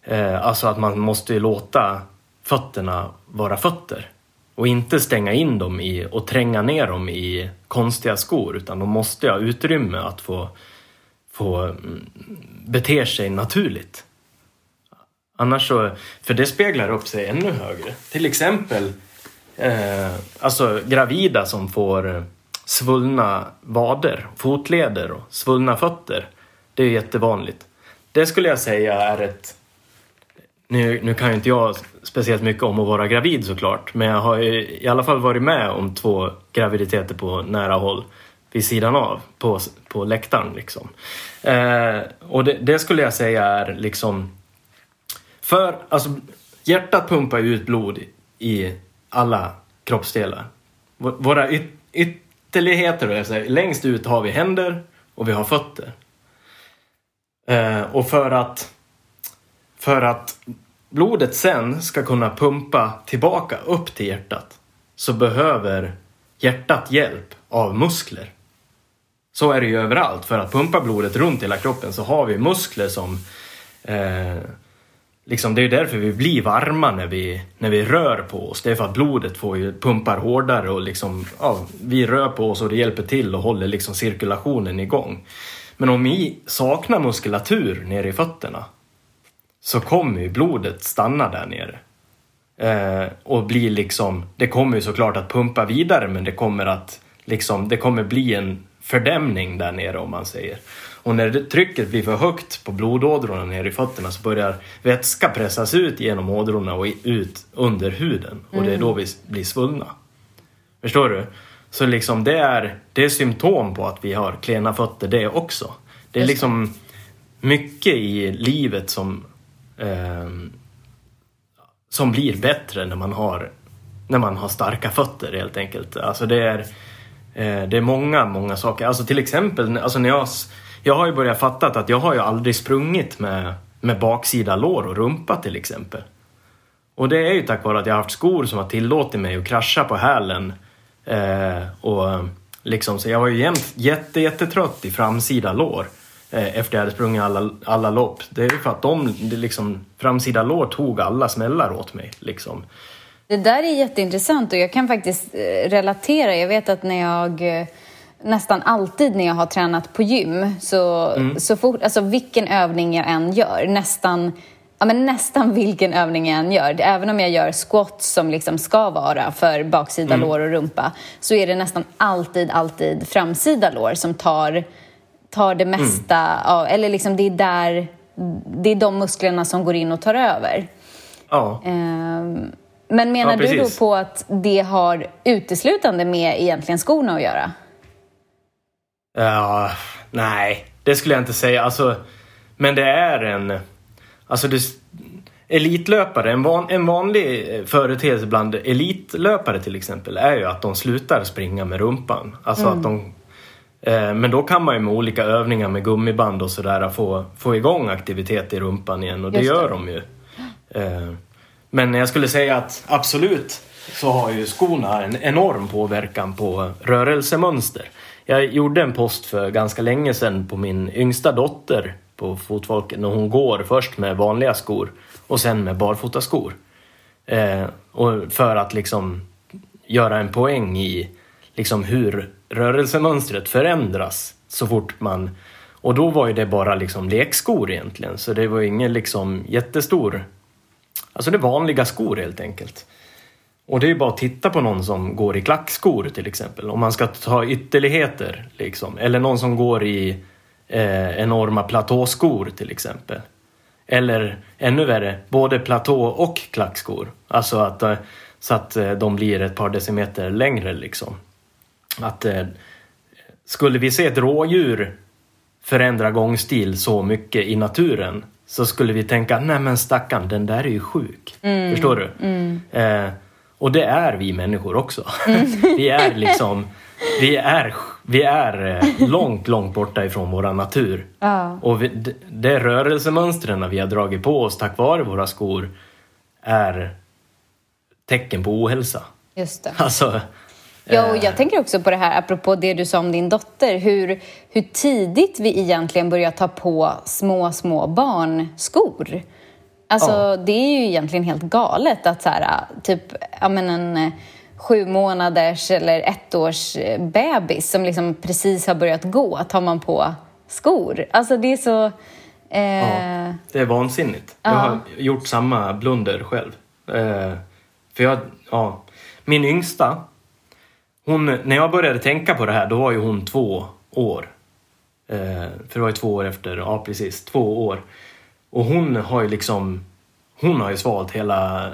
eh, alltså att man måste låta fötterna vara fötter. Och inte stänga in dem i och tränga ner dem i konstiga skor. Utan de måste ha utrymme att få, få bete sig naturligt. Annars så, för det speglar upp sig ännu högre. Till exempel eh, alltså gravida som får svullna vader, fotleder och svullna fötter. Det är jättevanligt. Det skulle jag säga är ett... Nu, nu kan ju inte jag speciellt mycket om att vara gravid såklart. Men jag har ju i alla fall varit med om två graviditeter på nära håll. Vid sidan av, på, på läktaren liksom. Eh, och det, det skulle jag säga är liksom... För, alltså, hjärtat pumpar ju ut blod i alla kroppsdelar. Våra yt, ytterligheter, längst ut har vi händer och vi har fötter. Eh, och för att, för att blodet sen ska kunna pumpa tillbaka upp till hjärtat så behöver hjärtat hjälp av muskler. Så är det ju överallt. För att pumpa blodet runt hela kroppen så har vi muskler som... Eh, liksom det är ju därför vi blir varma när vi, när vi rör på oss. Det är för att blodet får ju, pumpar hårdare och liksom, ja, vi rör på oss och det hjälper till och håller liksom cirkulationen igång. Men om vi saknar muskulatur nere i fötterna så kommer ju blodet stanna där nere. Eh, och blir liksom, det kommer ju såklart att pumpa vidare, men det kommer att liksom, det kommer bli en fördämning där nere, om man säger. Och när det, trycket blir för högt på blodådrorna nere i fötterna så börjar vätska pressas ut genom ådrorna och ut under huden. Och det är då vi blir svullna. Förstår du? Så liksom det är, det är symptom på att vi har klena fötter det också. Det är liksom mycket i livet som eh, som blir bättre när man har när man har starka fötter, helt enkelt. Alltså det är Det är många, många saker. Alltså till exempel, alltså när jag, jag har ju börjat fatta att jag har ju aldrig sprungit med, med baksida lår och rumpa till exempel. Och det är ju tack vare att jag har haft skor som har tillåtit mig att krascha på hälen. Eh, och liksom, så jag var ju jämt, jätte, jättetrött i framsida lår eh, efter jag hade sprungit alla, alla lopp. Det är ju för att de, det liksom, framsida lår tog alla smällar åt mig liksom. Det där är jätteintressant och jag kan faktiskt relatera. Jag vet att när jag nästan alltid när jag har tränat på gym så, mm. så fort, alltså vilken övning jag än gör, nästan, ja men nästan vilken övning jag än gör, även om jag gör squats som liksom ska vara för baksida mm. lår och rumpa, så är det nästan alltid, alltid framsida lår som tar, tar det mesta mm. av, eller liksom det är där, det är de musklerna som går in och tar över. Ja. Ehm, Men menar ja, du då på att det har uteslutande med egentligen skorna att göra? Ja, nej. Det skulle jag inte säga. Alltså, men det är en... Alltså det, elitlöpare, en, van, en vanlig företeelse bland elitlöpare till exempel är ju att de slutar springa med rumpan. Alltså mm. att de, eh, men då kan man ju med olika övningar med gummiband och sådär få, få igång aktivitet i rumpan igen. Och det, det gör de ju. Eh, Men jag skulle säga att absolut så har ju skorna en enorm påverkan på rörelsemönster. Jag gjorde en post för ganska länge sedan på min yngsta dotter på fotfolket när hon går först med vanliga skor och sen med barfota skor. Eh, och för att liksom göra en poäng i liksom hur rörelsemönstret förändras så fort man... Och då var ju det bara liksom lekskor egentligen, så det var ingen liksom jättestor... Alltså det är vanliga skor helt enkelt. Och det är ju bara att titta på någon som går i klackskor till exempel. Om man ska ta ytterligheter liksom. Eller någon som går i eh, enorma platåskor till exempel. Eller ännu värre, både platå och klackskor. Alltså att, eh, så att eh, de blir ett par decimeter längre liksom. Att eh, skulle vi se ett rådjur förändra gångstil så mycket i naturen... Så skulle vi tänka, nej men stackarn, den där är ju sjuk. Mm. Förstår du? Mm. Eh, och det är vi människor också. Mm. vi är liksom, vi är, vi är långt, långt borta ifrån vår natur. Ja. Och vi, det, det rörelsemönstren vi har dragit på oss tack vare våra skor är tecken på ohälsa. Just det. Alltså... Ja, och jag tänker också på det här, apropå det du sa om din dotter, hur, hur tidigt vi egentligen börjar ta på små, små barnskor. Alltså, ja. Det är ju egentligen helt galet att så här, typ, ja men en sju månaders eller ett års bebis som liksom precis har börjat gå, tar man på skor. Alltså, det är så... Eh... Ja, det är vansinnigt. Ja. Jag har gjort samma blunder själv. Eh, för jag, ja, min yngsta... Hon, när jag började tänka på det här, då var ju hon två år. Eh, för det var ju två år efter, ja precis, två år. Och hon har ju liksom, hon har ju svalt hela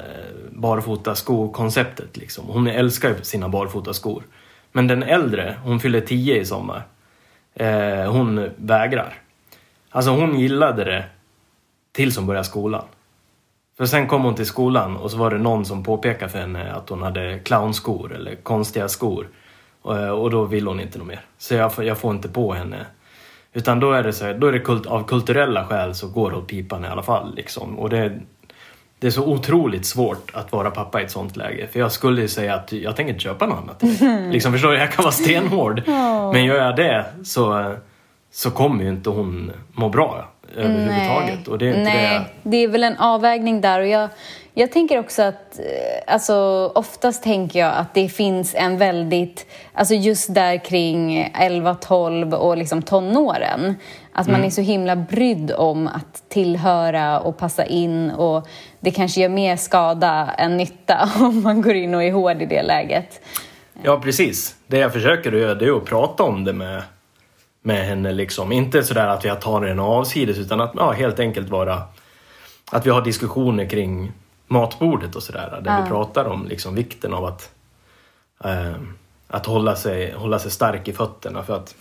barfota skokonceptet liksom. Hon älskar ju sina barfota skor. Men den äldre, hon fyller tio i sommar. Eh, hon vägrar. Alltså hon gillade det tills hon började skolan. För sen kom hon till skolan och så var det någon som påpekade för henne att hon hade clownskor eller konstiga skor. Och då vill hon inte något mer. Så jag får, jag får inte på henne Utan då är det så här, då är det kult, av kulturella skäl så går det åt pipan i alla fall liksom. Och det, det är så otroligt svårt att vara pappa i ett sånt läge. För jag skulle ju säga att jag tänker inte köpa något annat. Mm. Liksom, förstår du, jag kan vara stenhård. Oh. Men gör jag det så, så kommer ju inte hon må bra överhuvudtaget. Och det är inte Nej, det... det är väl en avvägning där. Och jag, jag tänker också att, alltså, oftast tänker jag att det finns en väldigt, alltså just där kring elva tolv och liksom tonåren. Att man mm. är så himla brydd om att tillhöra och passa in. Och det kanske gör mer skada än nytta om man går in och är hård i det läget. Ja, precis. Det jag försöker göra det är att prata om det med, med henne. Liksom. Inte sådär att jag tar den avsides, utan att ja, helt enkelt vara... Att vi har diskussioner kring matbordet och sådär. Där ja. vi pratar om liksom, vikten av att, eh, att hålla sig, hålla sig stark i fötterna. För att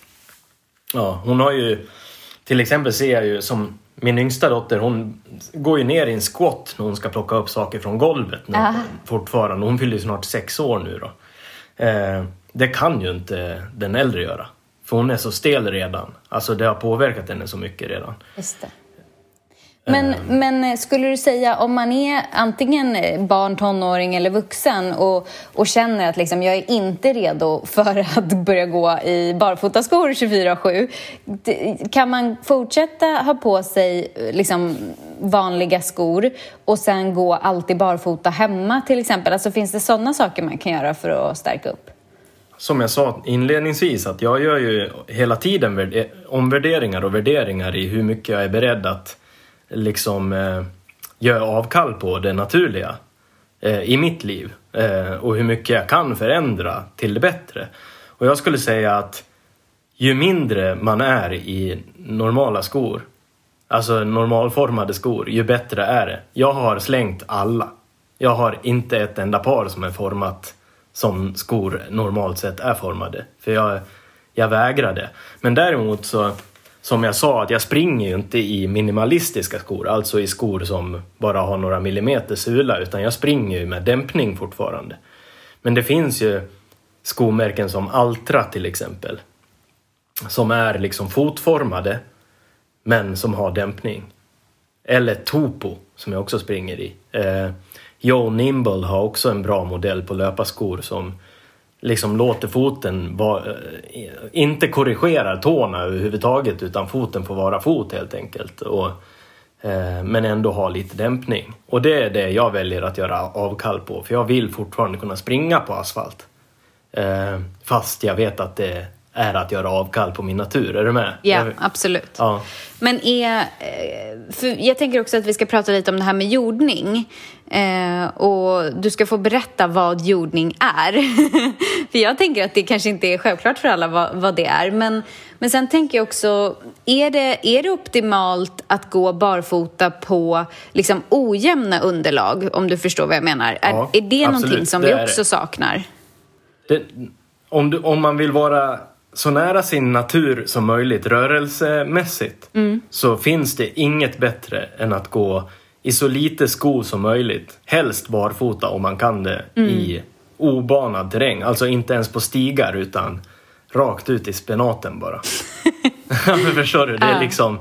ja, hon har ju... Till exempel ser jag ju som min yngsta dotter, hon går ju ner i en squat när hon ska plocka upp saker från golvet nu, fortfarande. Hon fyller ju snart sex år nu då. Eh, det kan ju inte den äldre göra. För hon är så stel redan. Alltså det har påverkat henne så mycket redan. Just det. Men, men skulle du säga om man är antingen barn, tonåring eller vuxen och, och känner att liksom, jag är inte redo för att börja gå i barfotaskor tjugofyra sju. Kan man fortsätta ha på sig liksom, vanliga skor och sen gå alltid barfota hemma till exempel? Alltså, finns det sådana saker man kan göra för att stärka upp? Som jag sa inledningsvis att jag gör ju hela tiden omvärderingar och värderingar i hur mycket jag är beredd att liksom eh, gör avkall på det naturliga eh, i mitt liv eh, och hur mycket jag kan förändra till det bättre. Och jag skulle säga att ju mindre man är i normala skor, alltså normalformade skor, ju bättre är det. Jag har slängt alla. Jag har inte ett enda par som är format som skor normalt sett är formade. För jag, jag vägrar det. Men däremot så... Som jag sa, att jag springer ju inte i minimalistiska skor. Alltså i skor som bara har några millimeter sula. Utan jag springer ju med dämpning fortfarande. Men det finns ju skomärken som Altra till exempel. Som är liksom fotformade. Men som har dämpning. Eller Topo som jag också springer i. Eh, Joe Nimble har också en bra modell på löparskor som... liksom låter foten va, inte korrigerar tårna överhuvudtaget utan foten får vara fot helt enkelt och, eh, men ändå ha lite dämpning och det är det jag väljer att göra avkall på för jag vill fortfarande kunna springa på asfalt eh, fast jag vet att det är att göra avkall på min natur, är du med? Ja, absolut. Ja. Men är, för jag tänker också att vi ska prata lite om det här med jordning. Eh, och du ska få berätta vad jordning är. För jag tänker att det kanske inte är självklart för alla vad, vad det är. Men, men sen tänker jag också, är det, är det optimalt att gå barfota på liksom, ojämna underlag? Om du förstår vad jag menar. Ja, är, är det absolut. Någonting som det vi också det. Saknar? Det, om, du, om man vill vara... Så nära sin natur som möjligt rörelsemässigt mm. så finns det inget bättre än att gå i så lite sko som möjligt. Helst barfota om man kan det mm. i obanad terräng. Alltså inte ens på stigar utan rakt ut i spenaten bara. Förstår du? Det, är liksom,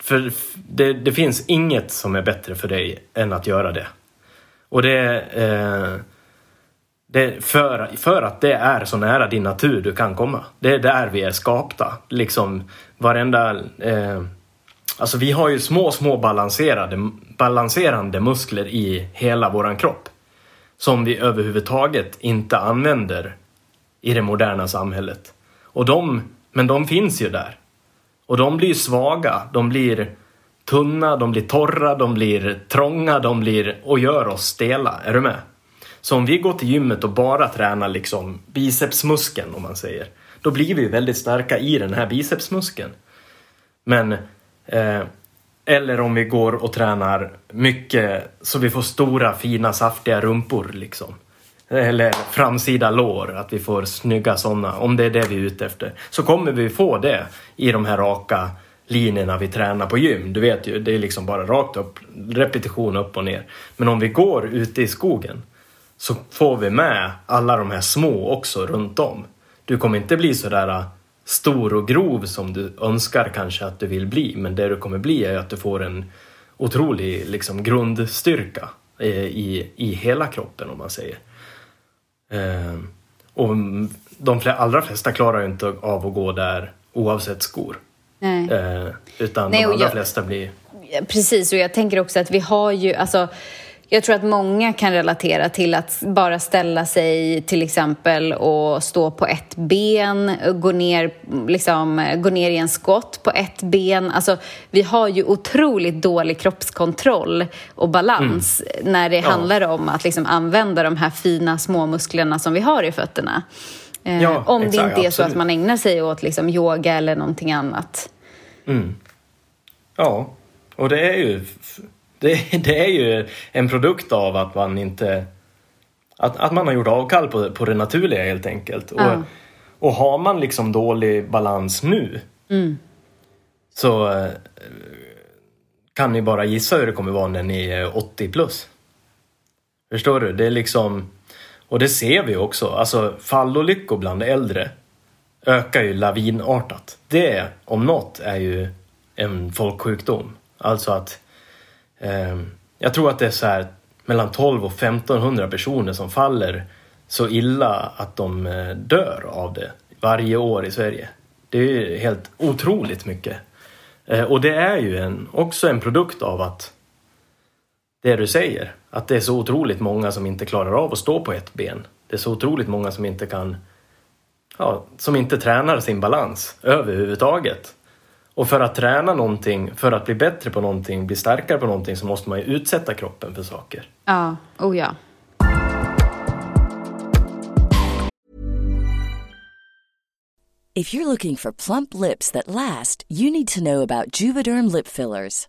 för det, det finns inget som är bättre för dig än att göra det. Och det... Eh, Det för, för att det är så nära din natur du kan komma. Det är där vi är skapta. Liksom varenda... Eh, alltså vi har ju små, små balanserade, balanserande muskler i hela våran kropp. Som vi överhuvudtaget inte använder i det moderna samhället. Och de, men de finns ju där. Och de blir svaga. De blir tunna, de blir torra, de blir trånga, de blir... Och gör oss stela, är du med? Så om vi går till gymmet och bara tränar liksom bicepsmuskeln om man säger. Då blir vi väldigt starka i den här bicepsmuskeln. Men, eh, eller om vi går och tränar mycket så vi får stora, fina, saftiga rumpor liksom. Eller framsida lår, att vi får snygga sådana. Om det är det vi är ute efter. Så kommer vi få det i de här raka linjerna vi tränar på gym. Du vet ju, det är liksom bara rakt upp, repetition upp och ner. Men om vi går ute i skogen. Så får vi med alla de här små också runt om. Du kommer inte bli så där stor och grov som du önskar kanske att du vill bli. Men det du kommer bli är att du får en otrolig liksom, grundstyrka i, i hela kroppen om man säger. Eh, och de fl- allra flesta klarar ju inte av att gå där oavsett skor. Nej. Eh, utan Nej, de allra jag, flesta blir... Precis, och jag tänker också att vi har ju... Alltså, jag tror att många kan relatera till att bara ställa sig till exempel och stå på ett ben, gå ner, liksom, gå ner i en skott på ett ben. Alltså, vi har ju otroligt dålig kroppskontroll och balans mm. när det ja. handlar om att liksom, använda de här fina små musklerna som vi har i fötterna. Eh, ja, om exakt, det inte är absolut. Så att man ägnar sig åt liksom, yoga eller någonting annat. Mm. Ja, och det är ju... Det, det är ju en produkt av att man inte... Att, att man har gjort avkall på, på det naturliga helt enkelt. Ja. Och, och har man liksom dålig balans nu mm. så kan ni bara gissa hur det kommer vara när ni är åttio plus. Förstår du? Det är liksom... Och det ser vi också. Alltså fallolyckor bland äldre ökar ju lavinartat. Det om något är ju en folksjukdom. Alltså att... Jag tror att det är så här mellan tolv och femtonhundra personer som faller så illa att de dör av det varje år i Sverige. Det är ju helt otroligt mycket. Och det är ju en, också en produkt av att det du säger, att det är så otroligt många som inte klarar av att stå på ett ben. Det är så otroligt många som inte kan, ja, som inte tränar sin balans överhuvudtaget. Och för att träna någonting, för att bli bättre på någonting, bli starkare på någonting så måste man ju utsätta kroppen för saker. Ja, oh ja. If you're looking for plump lips that last, you need to know about Juvederm lip fillers.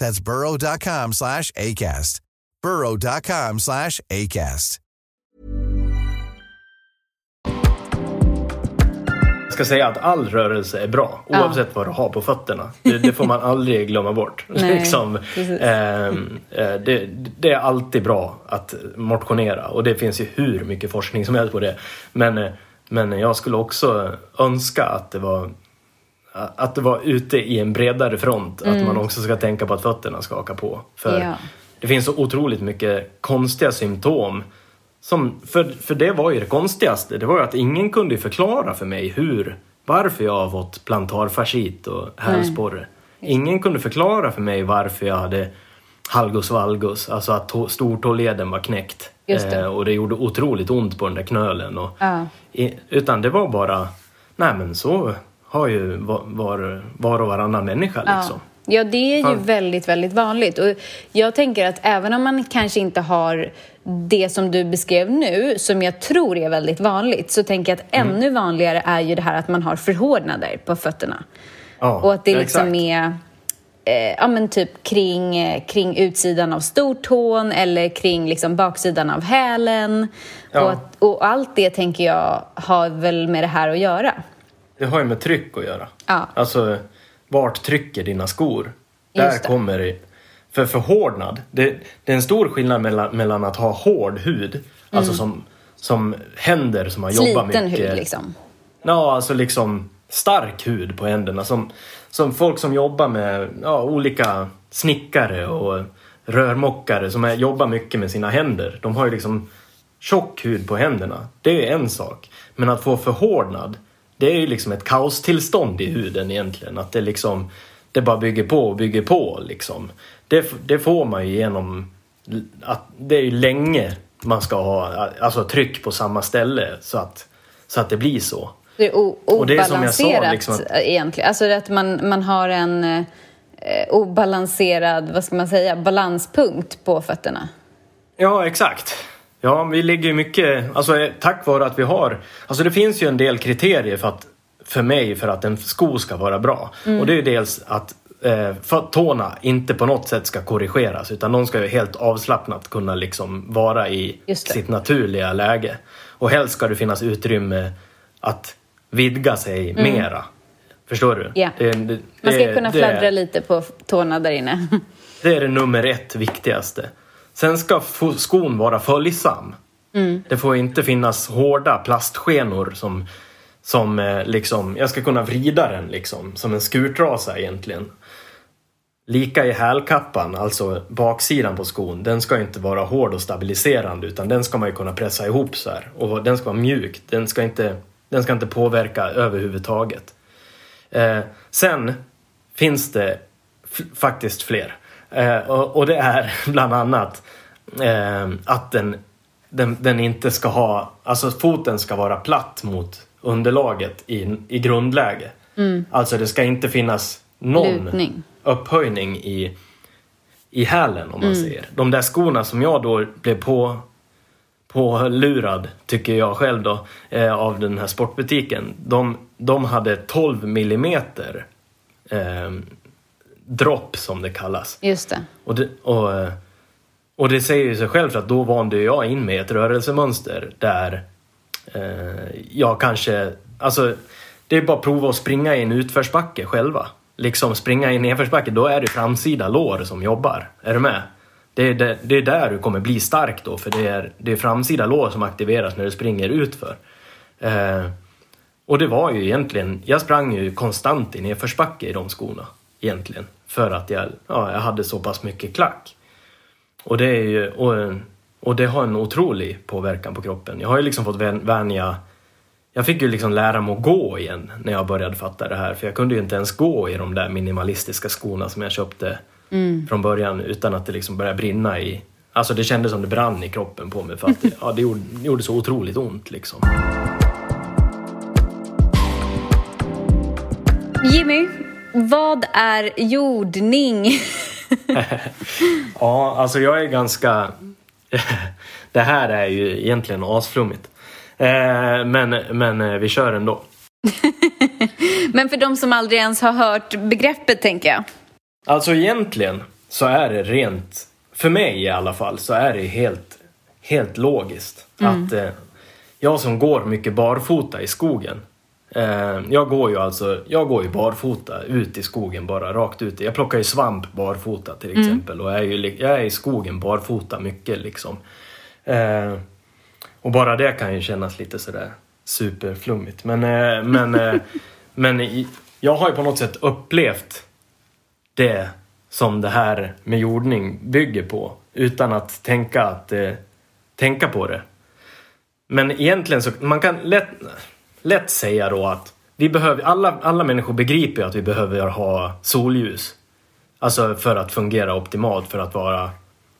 That's burrow dot com slash A cast. burrow dot com slash A cast. Jag ska säga att all rörelse är bra, ja. Oavsett vad du har på fötterna. Det, det får man aldrig glömma bort. liksom, eh, det, det är alltid bra att motionera. Och det finns ju hur mycket forskning som helst på det. Men, men jag skulle också önska att det var... Att vara ute i en bredare front. Mm. Att man också ska tänka på att fötterna skakar på. För ja. Det finns så otroligt mycket konstiga symptom. Som, för, för det var ju det konstigaste. Det var ju att ingen kunde förklara för mig hur... Varför jag har fått plantarfascit och hälsporre. Ingen kunde förklara för mig varför jag hade halgus valgus. Alltså att to, stortåleden var knäckt. Just det. Eh, och det gjorde otroligt ont på den där knölen. Och, ja. i, utan det var bara... Nej men så... har ju var, var och varannan människa liksom. Ja, ja det är ju ja. väldigt, väldigt vanligt. Och jag tänker att även om man kanske inte har det som du beskrev nu, som jag tror är väldigt vanligt, så tänker jag att mm. ännu vanligare är ju det här att man har förhårdnader på fötterna. Ja, och att det liksom är... Eh, ja, men typ kring, eh, kring utsidan av stortån eller kring liksom baksidan av hälen. Ja. Och, att, och allt det tänker jag har väl med det här att göra. Det har ju med tryck att göra. Ja. Alltså vart trycker dina skor. Där kommer det. För förhårdnad, det, det är en stor skillnad mellan, mellan att ha hård hud, mm. alltså som, som händer som har jobbat mycket. Sliten hud liksom. Ja, alltså liksom stark hud på händerna. Som, som folk som jobbar med ja, olika snickare och rörmockare som är, jobbar mycket med sina händer. De har ju liksom tjock hud på händerna. Det är en sak. Men att få förhårdnad, det är ju liksom ett kaostillstånd i huden egentligen. Att det liksom, det bara bygger på och bygger på liksom. Det, det får man ju genom att det är ju länge man ska ha alltså tryck på samma ställe så att, så att det blir så. Det är o- obalanserat och det är som jag sa, liksom att, egentligen. Alltså att man, man har en eh, obalanserad, vad ska man säga, balanspunkt på fötterna. Ja, exakt. Ja, vi ligger ju mycket, alltså tack vare att vi har, alltså det finns ju en del kriterier för, att, för mig för att en sko ska vara bra. Mm. Och det är ju dels att för tårna inte på något sätt ska korrigeras utan de ska ju helt avslappnat kunna liksom vara i sitt naturliga läge. Och helst ska det finnas utrymme att vidga sig mm. mera. Förstår du? Yeah. Det, det, man ska det, kunna fladdra det, lite på tårna där inne. Det är det nummer ett viktigaste. Sen ska skon vara följsam. Mm. Det får inte finnas hårda plastskenor som, som liksom, jag ska kunna vrida den liksom, som en skurtrasa egentligen. Lika i hälkappan, alltså baksidan på skon, den ska inte vara hård och stabiliserande utan den ska man ju kunna pressa ihop så här. Och den ska vara mjuk, den ska inte, den ska inte påverka överhuvudtaget. Eh, sen finns det f- faktiskt fler. Eh, och, och det är bland annat eh, att den, den, den inte ska ha, alltså foten ska vara platt mot underlaget i, i grundläge. Mm. Alltså det ska inte finnas någon lutning, upphöjning i, i hälen om man mm. säger. De där skorna som jag då blev på, på lurad tycker jag själv då eh, av den här sportbutiken. De, de hade tolv millimeter eh, dropp som det kallas. Just det. Och det, och, och det säger ju sig själv för att då vande jag in med ett rörelsemönster där eh, jag kanske, alltså det är bara att prova att springa i en utförsbacke själva. Liksom springa i nedförsbacke, då är det framsida lår som jobbar. Är du med? Det är, det, det är där du kommer bli stark då. För det är, det är framsida lår som aktiveras när du springer utför. Eh, och det var ju egentligen, jag sprang ju konstant i nedförsbacke i de skorna. Egentligen. För att jag, ja, jag hade så pass mycket klack. Och det, är ju, och, och det har en otrolig påverkan på kroppen. Jag har ju liksom fått vänja. Jag fick ju liksom lära mig att gå igen när jag började fatta det här. För jag kunde ju inte ens gå i de där minimalistiska skorna som jag köpte mm. från början. Utan att det liksom började brinna i. Alltså det kändes som det brann i kroppen på mig. För att det, ja, det, gjorde, det gjorde så otroligt ont liksom. Jimmy, vad är jordning? Ja, alltså jag är ganska... Det här är ju egentligen asflummigt. Men, men vi kör ändå. Men för de som aldrig ens har hört begreppet tänker jag. Alltså egentligen så är det rent, för mig i alla fall, så är det helt, helt logiskt. Mm. Att eh, jag som går mycket barfota i skogen. Eh, jag går ju alltså, jag går ju barfota ut i skogen bara, rakt ut. Jag plockar ju svamp barfota till exempel. Mm. Och jag är, ju, jag är i skogen barfota mycket liksom. Eh, Och bara det kan ju kännas lite sådär superflummigt. Men, men, men jag har ju på något sätt upplevt det som det här med jordning bygger på. Utan att tänka, att, eh, tänka på det. Men egentligen så man kan lätt, lätt säga då att vi behöver, alla, alla människor begriper att vi behöver ha solljus. Alltså för att fungera optimalt, för att vara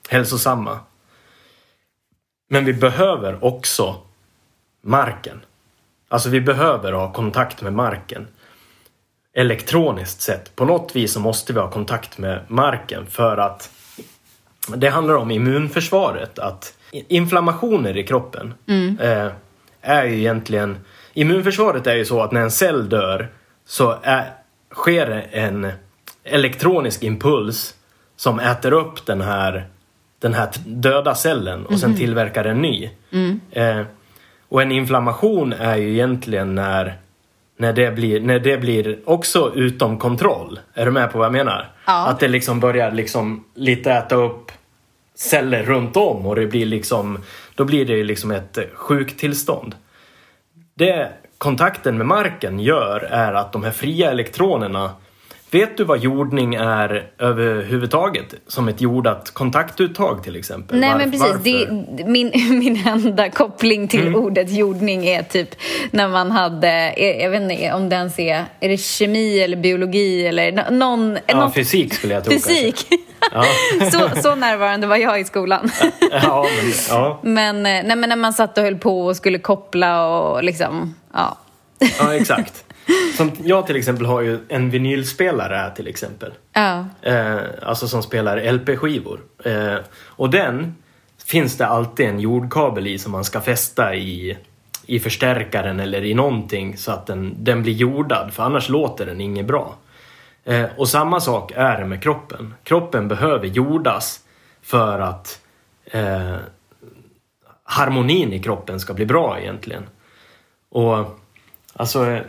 hälsosamma. Men vi behöver också marken. Alltså vi behöver ha kontakt med marken. Elektroniskt sett. På något vis så måste vi ha kontakt med marken. För att det handlar om immunförsvaret. Att inflammationer i kroppen mm. eh, är ju egentligen... Immunförsvaret är ju så att när en cell dör så är, sker en elektronisk impuls som äter upp den här... den här döda cellen och sen mm. tillverkar en ny. Mm. Eh, och en inflammation är ju egentligen när När det blir, när det blir också utom kontroll. Är du med på vad jag menar? Ja. Att det liksom börjar liksom lite äta upp celler runt om. Och det blir liksom, då blir det liksom ett sjuktillstånd. Det kontakten med marken gör är att de här fria elektronerna... Vet du vad jordning är överhuvudtaget? Som ett jordat kontaktuttag till exempel. Nej, Varf- men precis. Det, min, min enda koppling till mm. ordet jordning är typ när man hade, jag vet inte om den är, är det kemi eller biologi eller någon... Ja, någon, fysik skulle jag tro. Fysik. Ja. så, så närvarande var jag i skolan. ja, men, ja. Men, nej, men när man satt och höll på och skulle koppla och liksom, ja. ja, exakt. Som jag till exempel har ju en vinylspelare här till exempel. Ja. Eh, alltså som spelar L P-skivor. Eh, och den finns det alltid en jordkabel i som man ska fästa i, i förstärkaren eller i någonting. Så att den, den blir jordad, för annars låter den inget bra. Eh, och samma sak är det med kroppen. Kroppen behöver jordas för att eh, harmonin i kroppen ska bli bra egentligen. Och... Alltså,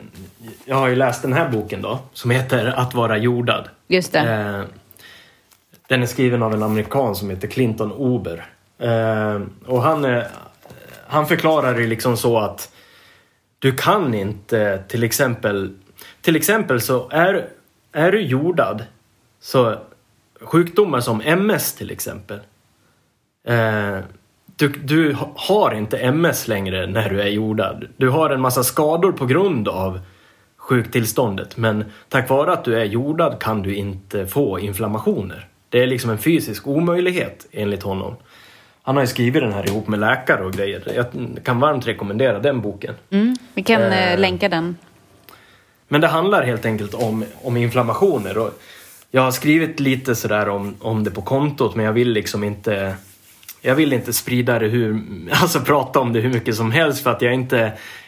jag har ju läst den här boken då, som heter Att vara jordad. Just det. Eh, den är skriven av en amerikan som heter Clinton Ober. Eh, och han, eh, han förklarar det liksom så att du kan inte till exempel... Till exempel så är, är du jordad, så sjukdomar som M S till exempel. Eh, Du, du har inte M S längre när du är jordad. Du har en massa skador på grund av sjuktillståndet. Men tack vare att du är jordad kan du inte få inflammationer. Det är liksom en fysisk omöjlighet enligt honom. Han har ju skrivit den här ihop med läkare och grejer. Jag kan varmt rekommendera den boken. Mm, vi kan eh, länka den. Men det handlar helt enkelt om, om inflammationer. Och jag har skrivit lite sådär om, om det på kontot. Men jag vill liksom inte... Jag vill inte sprida det hur... Alltså prata om det hur mycket som helst. För att jag inte,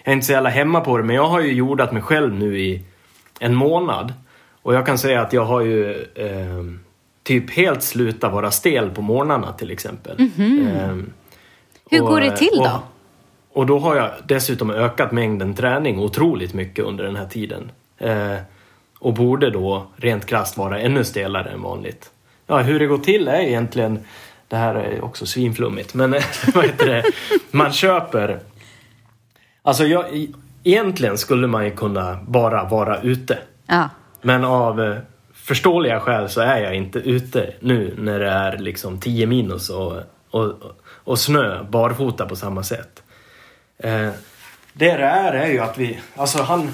jag är inte så jävla hemma på det. Men jag har ju jordat mig själv nu i en månad. Och jag kan säga att jag har ju... Eh, typ helt slutat vara stel på morgnarna till exempel. Mm-hmm. Eh, hur och, går det till då? Och, och då har jag dessutom ökat mängden träning otroligt mycket under den här tiden. Eh, och borde då rent krasst vara ännu stelare än vanligt. Ja, hur det går till är egentligen... Det här är också svinflummigt. Men vad heter det? Man köper... Alltså jag, egentligen skulle man ju kunna bara vara ute. Ja. Men av förståeliga skäl så är jag inte ute nu när det är liksom tio minus och, och, och snö barfota på samma sätt. Eh, det det är är ju att vi... Alltså han,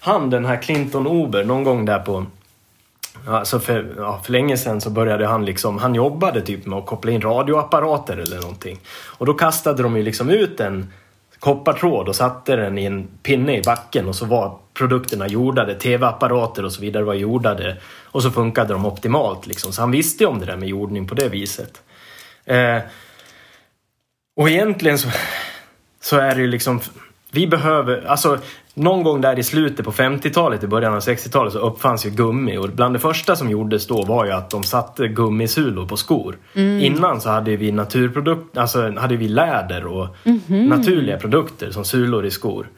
han den här Clinton Ober någon gång där på... Alltså för, ja, för länge sedan så började han liksom... Han jobbade typ med att koppla in radioapparater eller någonting. Och då kastade de ju liksom ut en koppartråd och satte den i en pinne i backen. Och så var produkterna jordade, tv-apparater och så vidare var jordade. Och så funkade de optimalt liksom. Så han visste ju om det där med jordning på det viset. Eh, och egentligen så, så är det ju liksom... Vi behöver... Alltså... Någon gång där i slutet på femtiotalet, i början av sextiotalet, så uppfanns ju gummi. Och bland det första som gjordes då var ju att de satte gummisulor på skor. Mm. Innan så hade vi naturprodukter, alltså hade vi läder och mm-hmm. naturliga produkter som sulor i skor.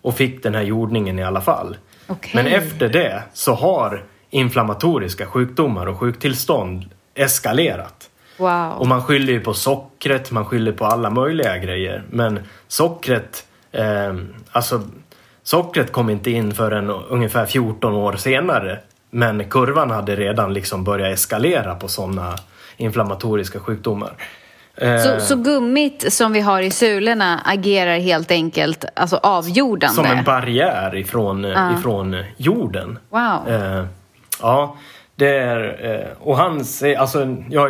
Och fick den här jordningen i alla fall. Okay. Men efter det så har inflammatoriska sjukdomar och sjuktillstånd eskalerat. Wow. Och man skyller ju på sockret, man skyller på alla möjliga grejer. Men sockret, eh, alltså... Sockret kom inte in förrän ungefär fjorton år senare. Men kurvan hade redan liksom börjat eskalera på sådana inflammatoriska sjukdomar. Så, så gummit som vi har i sulorna agerar helt enkelt alltså avjordande? Som en barriär ifrån, uh. ifrån jorden. Wow. Uh, ja, det är... Uh, och han, alltså, ja,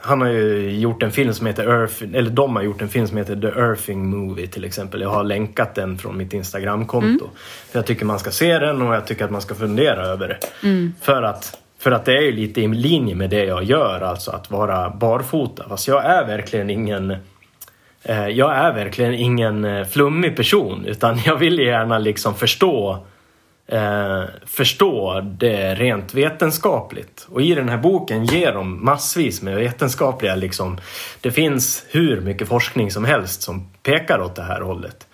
han har ju gjort en film som heter Earth... Eller de har gjort en film som heter The Earthing Movie till exempel. Jag har länkat den från mitt Instagram-konto. Mm. För jag tycker man ska se den och jag tycker att man ska fundera över det. Mm. För att, för att det är ju lite i linje med det jag gör. Alltså att vara barfota. Fast jag är verkligen ingen... Eh, jag är verkligen ingen flummig person. Utan jag vill gärna liksom förstå... Eh, förstå det rent vetenskapligt. Och i den här boken ger de massvis med vetenskapliga liksom, det finns hur mycket forskning som helst som pekar åt det här hållet.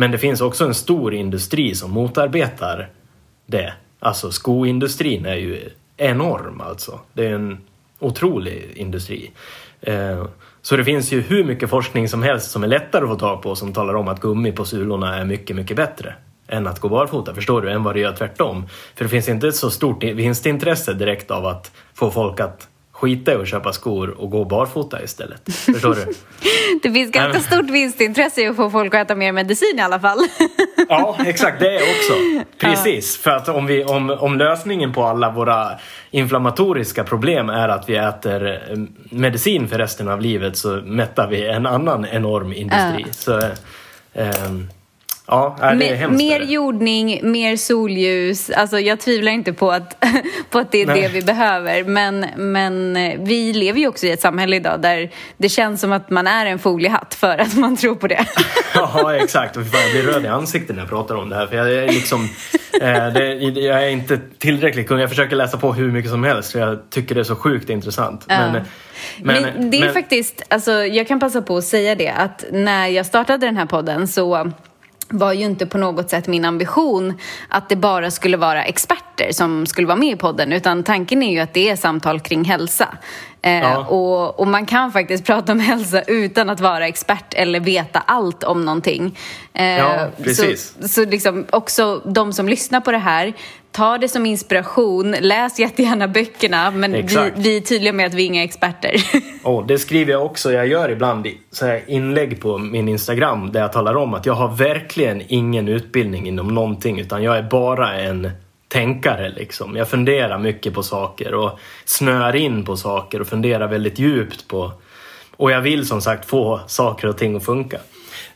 Men det finns också en stor industri som motarbetar det. Alltså skoindustrin är ju enorm alltså. Det är en otrolig industri. Eh, så det finns ju hur mycket forskning som helst som är lättare att få tag på som talar om att gummi på sulorna är mycket, mycket bättre än att gå barfota, förstår du? Än vad det gör tvärtom. För det finns inte ett så stort vinstintresse direkt av att få folk att skita i och köpa skor och gå barfota istället. Förstår du? Det finns ganska Nej, men... stort vinstintresse i att få folk att äta mer medicin i alla fall. Ja, exakt. Det är också. Precis. Ja. För att om, vi, om, om lösningen på alla våra inflammatoriska problem är att vi äter medicin för resten av livet så mättar vi en annan enorm industri. Ja. Så... Ähm, Ja, det är hemskt. Mer jordning, mer solljus. Alltså jag tvivlar inte på att, på att det är Nej. det vi behöver. Men, men vi lever ju också i ett samhälle idag där det känns som att man är en foliehatt för att man tror på det. Ja, exakt. Jag blir röd i ansiktet när jag pratar om det här. För jag är liksom... Eh, det, jag är inte tillräckligt kunnig. Jag försöker läsa på hur mycket som helst. För jag tycker det är så sjukt intressant. Ja. Men... Men, men det är men... faktiskt... Alltså, jag kan passa på att säga det. Att när jag startade den här podden så... var ju inte på något sätt min ambition att det bara skulle vara experter som skulle vara med i podden, utan tanken är ju att det är samtal kring hälsa. Eh, ja. och, och man kan faktiskt prata om hälsa utan att vara expert eller veta allt om någonting. Eh, ja, precis. Så, så liksom också de som lyssnar på det här, ta det som inspiration, läs jättegärna böckerna, men vi, vi är tydliga med att vi är inga experter. Oh, det skriver jag också, jag gör ibland så här inlägg på min Instagram där jag talar om att jag har verkligen ingen utbildning inom någonting, utan jag är bara en tänkare liksom. Jag funderar mycket på saker och snör in på saker och funderar väldigt djupt på, och jag vill som sagt få saker och ting att funka.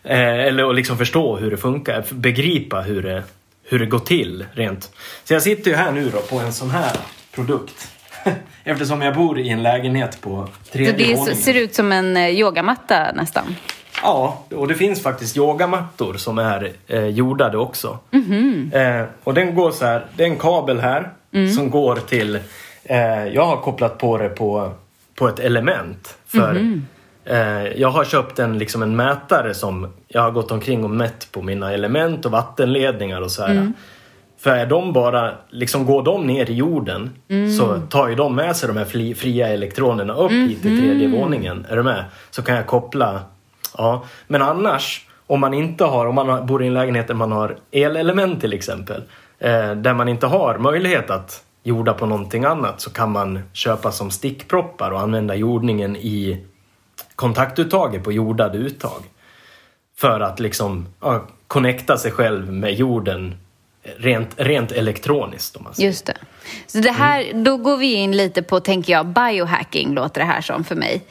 Eh, eller och liksom förstå hur det funkar, begripa hur det hur det går till rent. Så jag sitter ju här nu då på en sån här produkt. Eftersom jag bor i en lägenhet på tredje våningen. Så det ser ut som en yogamatta nästan. Ja, och det finns faktiskt yogamattor som är eh, jordade också. Mm-hmm. Eh, och den går så här, det är en kabel här mm. som går till, eh, jag har kopplat på det på, på ett element. För mm-hmm. eh, jag har köpt en, liksom en mätare som jag har gått omkring och mätt på mina element och vattenledningar och så här. Mm. För är de bara, liksom går de ner i jorden mm. så tar ju de med sig de här fri, fria elektronerna upp mm-hmm. hit i tredje våningen. Är du med? Så kan jag koppla... Ja, men annars, om man inte har, om man bor i en lägenhet där man har elelement till exempel, eh, där man inte har möjlighet att jorda på någonting annat, så kan man köpa som stickproppar och använda jordningen i kontaktuttaget på jordade uttag. För att liksom ja, connecta sig själv med jorden rent, rent elektroniskt. Om man säger. Just det. Så det här, mm. då går vi in lite på, tänker jag, biohacking låter det här som för mig.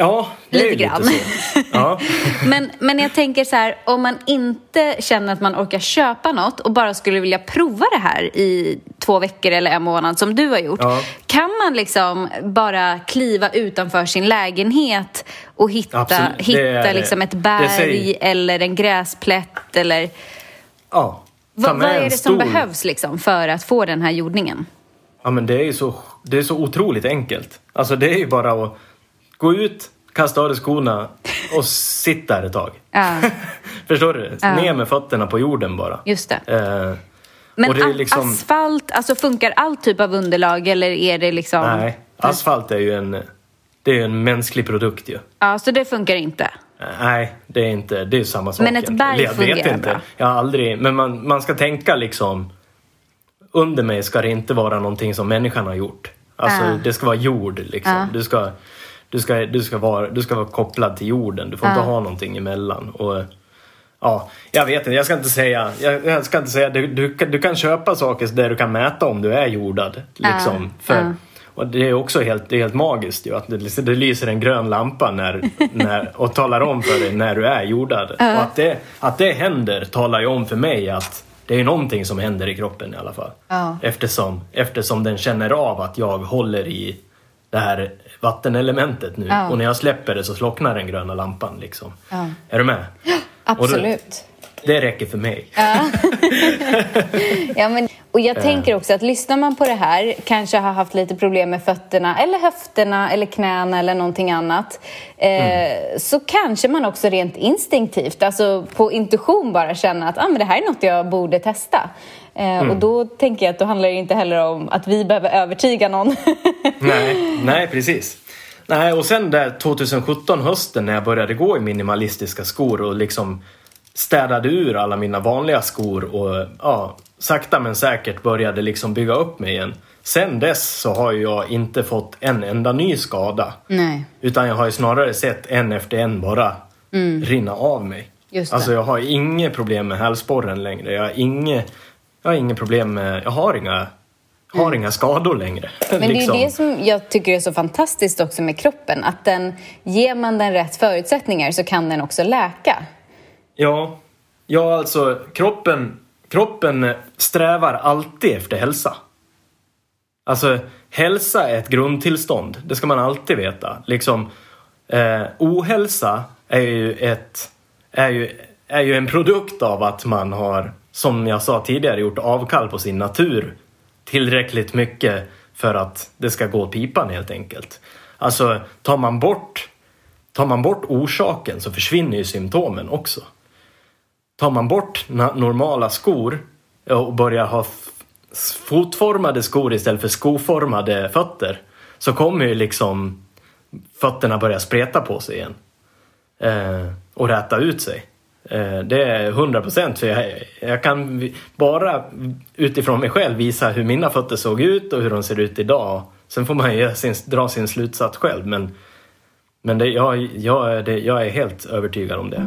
Ja, det lite är grann. Lite så. Ja. men, men jag tänker så här, om man inte känner att man orkar köpa något och bara skulle vilja prova det här i två veckor eller en månad som du har gjort. Ja. Kan man liksom bara kliva utanför sin lägenhet och hitta, hitta det, liksom ett berg eller en gräsplätt? Eller... Ja. Va, vad är det som stor... behövs liksom för att få den här jordningen? Ja, men det är ju så, det är så otroligt enkelt. Alltså det är ju bara att gå ut, kasta av dig skorna och sitta här ett tag. Ja. Förstår du? Ja. Ner med fötterna på jorden bara. Just det. Eh, Men och det är liksom... asfalt, alltså funkar all typ av underlag eller är det liksom... Nej, asfalt är ju en, det är en mänsklig produkt ju. Ja, så det funkar inte? Nej, det är inte, det är samma sak. Men ett berg jag fungerar vet inte. Bra. Jag har aldrig, men man, man ska tänka liksom, under mig ska det inte vara någonting som människan har gjort. Alltså ja. Det ska vara jord liksom. Ja. Du ska... Du ska, du, ska vara, du ska vara kopplad till jorden. Du får ja. inte ha någonting emellan. Och, ja, jag vet inte. Jag ska inte säga... Jag, jag ska inte säga du, du, du kan köpa saker där du kan mäta om du är jordad. Liksom. Ja. För, ja. Och det är också helt, det är helt magiskt. Ju, att det, det lyser en grön lampa när, när, och talar om för dig när du är jordad. Ja. Och att det, att det händer talar ju om för mig att det är någonting som händer i kroppen i alla fall. Ja. Eftersom, eftersom den känner av att jag håller i det här vattenelementet nu. Ja. Och när jag släpper det så slocknar den gröna lampan. Liksom. Ja. Är du med? Ja, absolut. Och då, Det räcker för mig. Ja. Ja, men, och jag tänker också att lyssnar man på det här kanske har haft lite problem med fötterna eller höfterna eller knäna eller någonting annat. Eh, mm. Så kanske man också rent instinktivt, alltså på intuition bara känna att ah, men det här är något jag borde testa. Eh, mm. Och då tänker jag att då handlar det inte heller om att vi behöver övertyga någon. nej, nej, precis. Nej, och sen där tjugosjutton hösten när jag började gå i minimalistiska skor och liksom städade ur alla mina vanliga skor och ja, sakta men säkert började liksom bygga upp mig igen. Sen dess så har jag inte fått en enda ny skada. Nej. Utan jag har ju snarare sett en efter en bara mm. rinna av mig. Just det. Alltså jag har inga problem med hälsporren längre. Jag har inga, jag har inga problem med, jag har inga... Mm. har inga skador längre. Men liksom. Det är det som jag tycker är så fantastiskt också med kroppen. Att den, ger man den rätt förutsättningar så kan den också läka. Ja, ja alltså kroppen, kroppen strävar alltid efter hälsa. Alltså hälsa är ett grundtillstånd. Det ska man alltid veta. Liksom, eh, ohälsa är ju, ett, är, ju, är ju en produkt av att man har, som jag sa tidigare, gjort avkall på sin natur- tillräckligt mycket för att det ska gå pipan helt enkelt. Alltså tar man bort tar man bort orsaken så försvinner ju symptomen också. Tar man bort na- normala skor och börjar ha f- fotformade skor istället för skoformade fötter så kommer ju liksom fötterna börja spreta på sig igen. Eh, och räta ut sig. Det är hundra procent, för jag, jag kan bara utifrån mig själv visa hur mina fötter såg ut och hur de ser ut idag. Sen får man ju sin, dra sin slutsats själv, men, men det, jag, jag, det, jag är helt övertygad om det.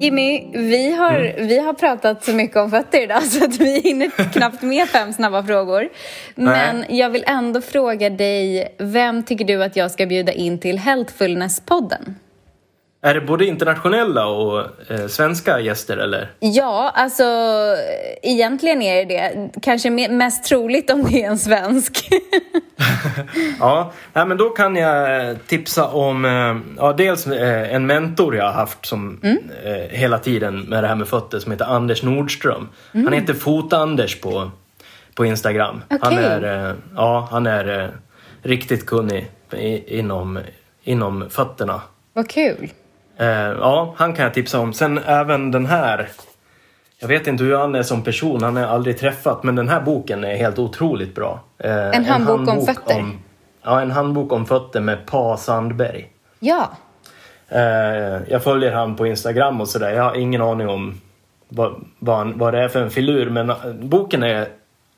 Jimmy, vi har, mm. vi har pratat så mycket om fötter idag så att vi hinner knappt med fem snabba frågor. Men Nej. jag vill ändå fråga dig, vem tycker du att jag ska bjuda in till Healthfulness-podden? Är det både internationella och eh, svenska gäster eller? Ja, alltså egentligen är det det. Kanske mest troligt om det är en svensk. Ja, men då kan jag tipsa om ja, dels en mentor jag har haft som mm. hela tiden med det här med fötter som heter Anders Nordström. Mm. Han heter Fot-Anders på, på Instagram. Okay. Han är, ja, han är riktigt kunnig inom, inom fötterna. Vad kul. Eh, ja, han kan jag tipsa om. Sen även den här, jag vet inte hur han är som person, han har aldrig träffat, men den här boken är helt otroligt bra. Eh, en, en handbok, handbok om fötter? Om, ja, en handbok om fötter med Pa Sandberg. Ja. Eh, jag följer han på Instagram och sådär. Jag har ingen aning om vad, vad, han, vad det är för en filur, men boken är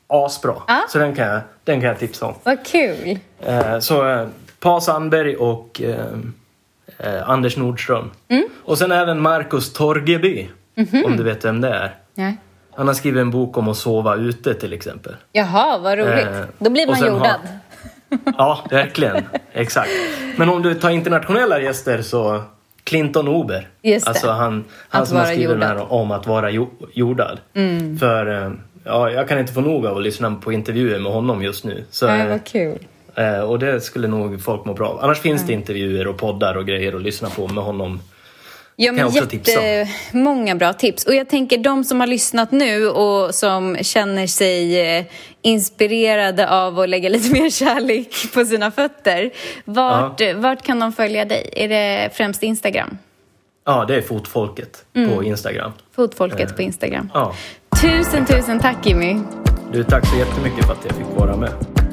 asbra. Ah? Så den kan, jag, den kan jag tipsa om. Vad kul. Eh, så eh, Pa Sandberg och... Eh, Eh, Anders Nordström. Mm. Och sen även Markus Torgeby. Mm-hmm. Om du vet vem det är. Ja. Han har skrivit en bok om att sova ute till exempel. Jaha, vad roligt. Eh, Då blir man jordad. Ha... Ja, verkligen. Exakt. Men om du tar internationella gäster så... Clinton Ober. Just det. Alltså han, han som har skrivit jordad. Den här om att vara jordad. Mm. För eh, ja, jag kan inte få nog av att lyssna på intervjuer med honom just nu. Så, ja, vad kul. Och det skulle nog folk må bra av. Annars finns mm. det intervjuer och poddar och grejer att lyssna på med honom. Ja, men jättemånga bra tips. Och jag tänker de som har lyssnat nu och som känner sig inspirerade av att lägga lite mer kärlek på sina fötter. Vart, ja. vart kan de följa dig? Är det främst Instagram? Ja, det är Fotfolket mm. på Instagram. Fotfolket eh. på Instagram. Ja. Tusen, tusen tack Jimmy. Du, tack så jättemycket för att jag fick vara med.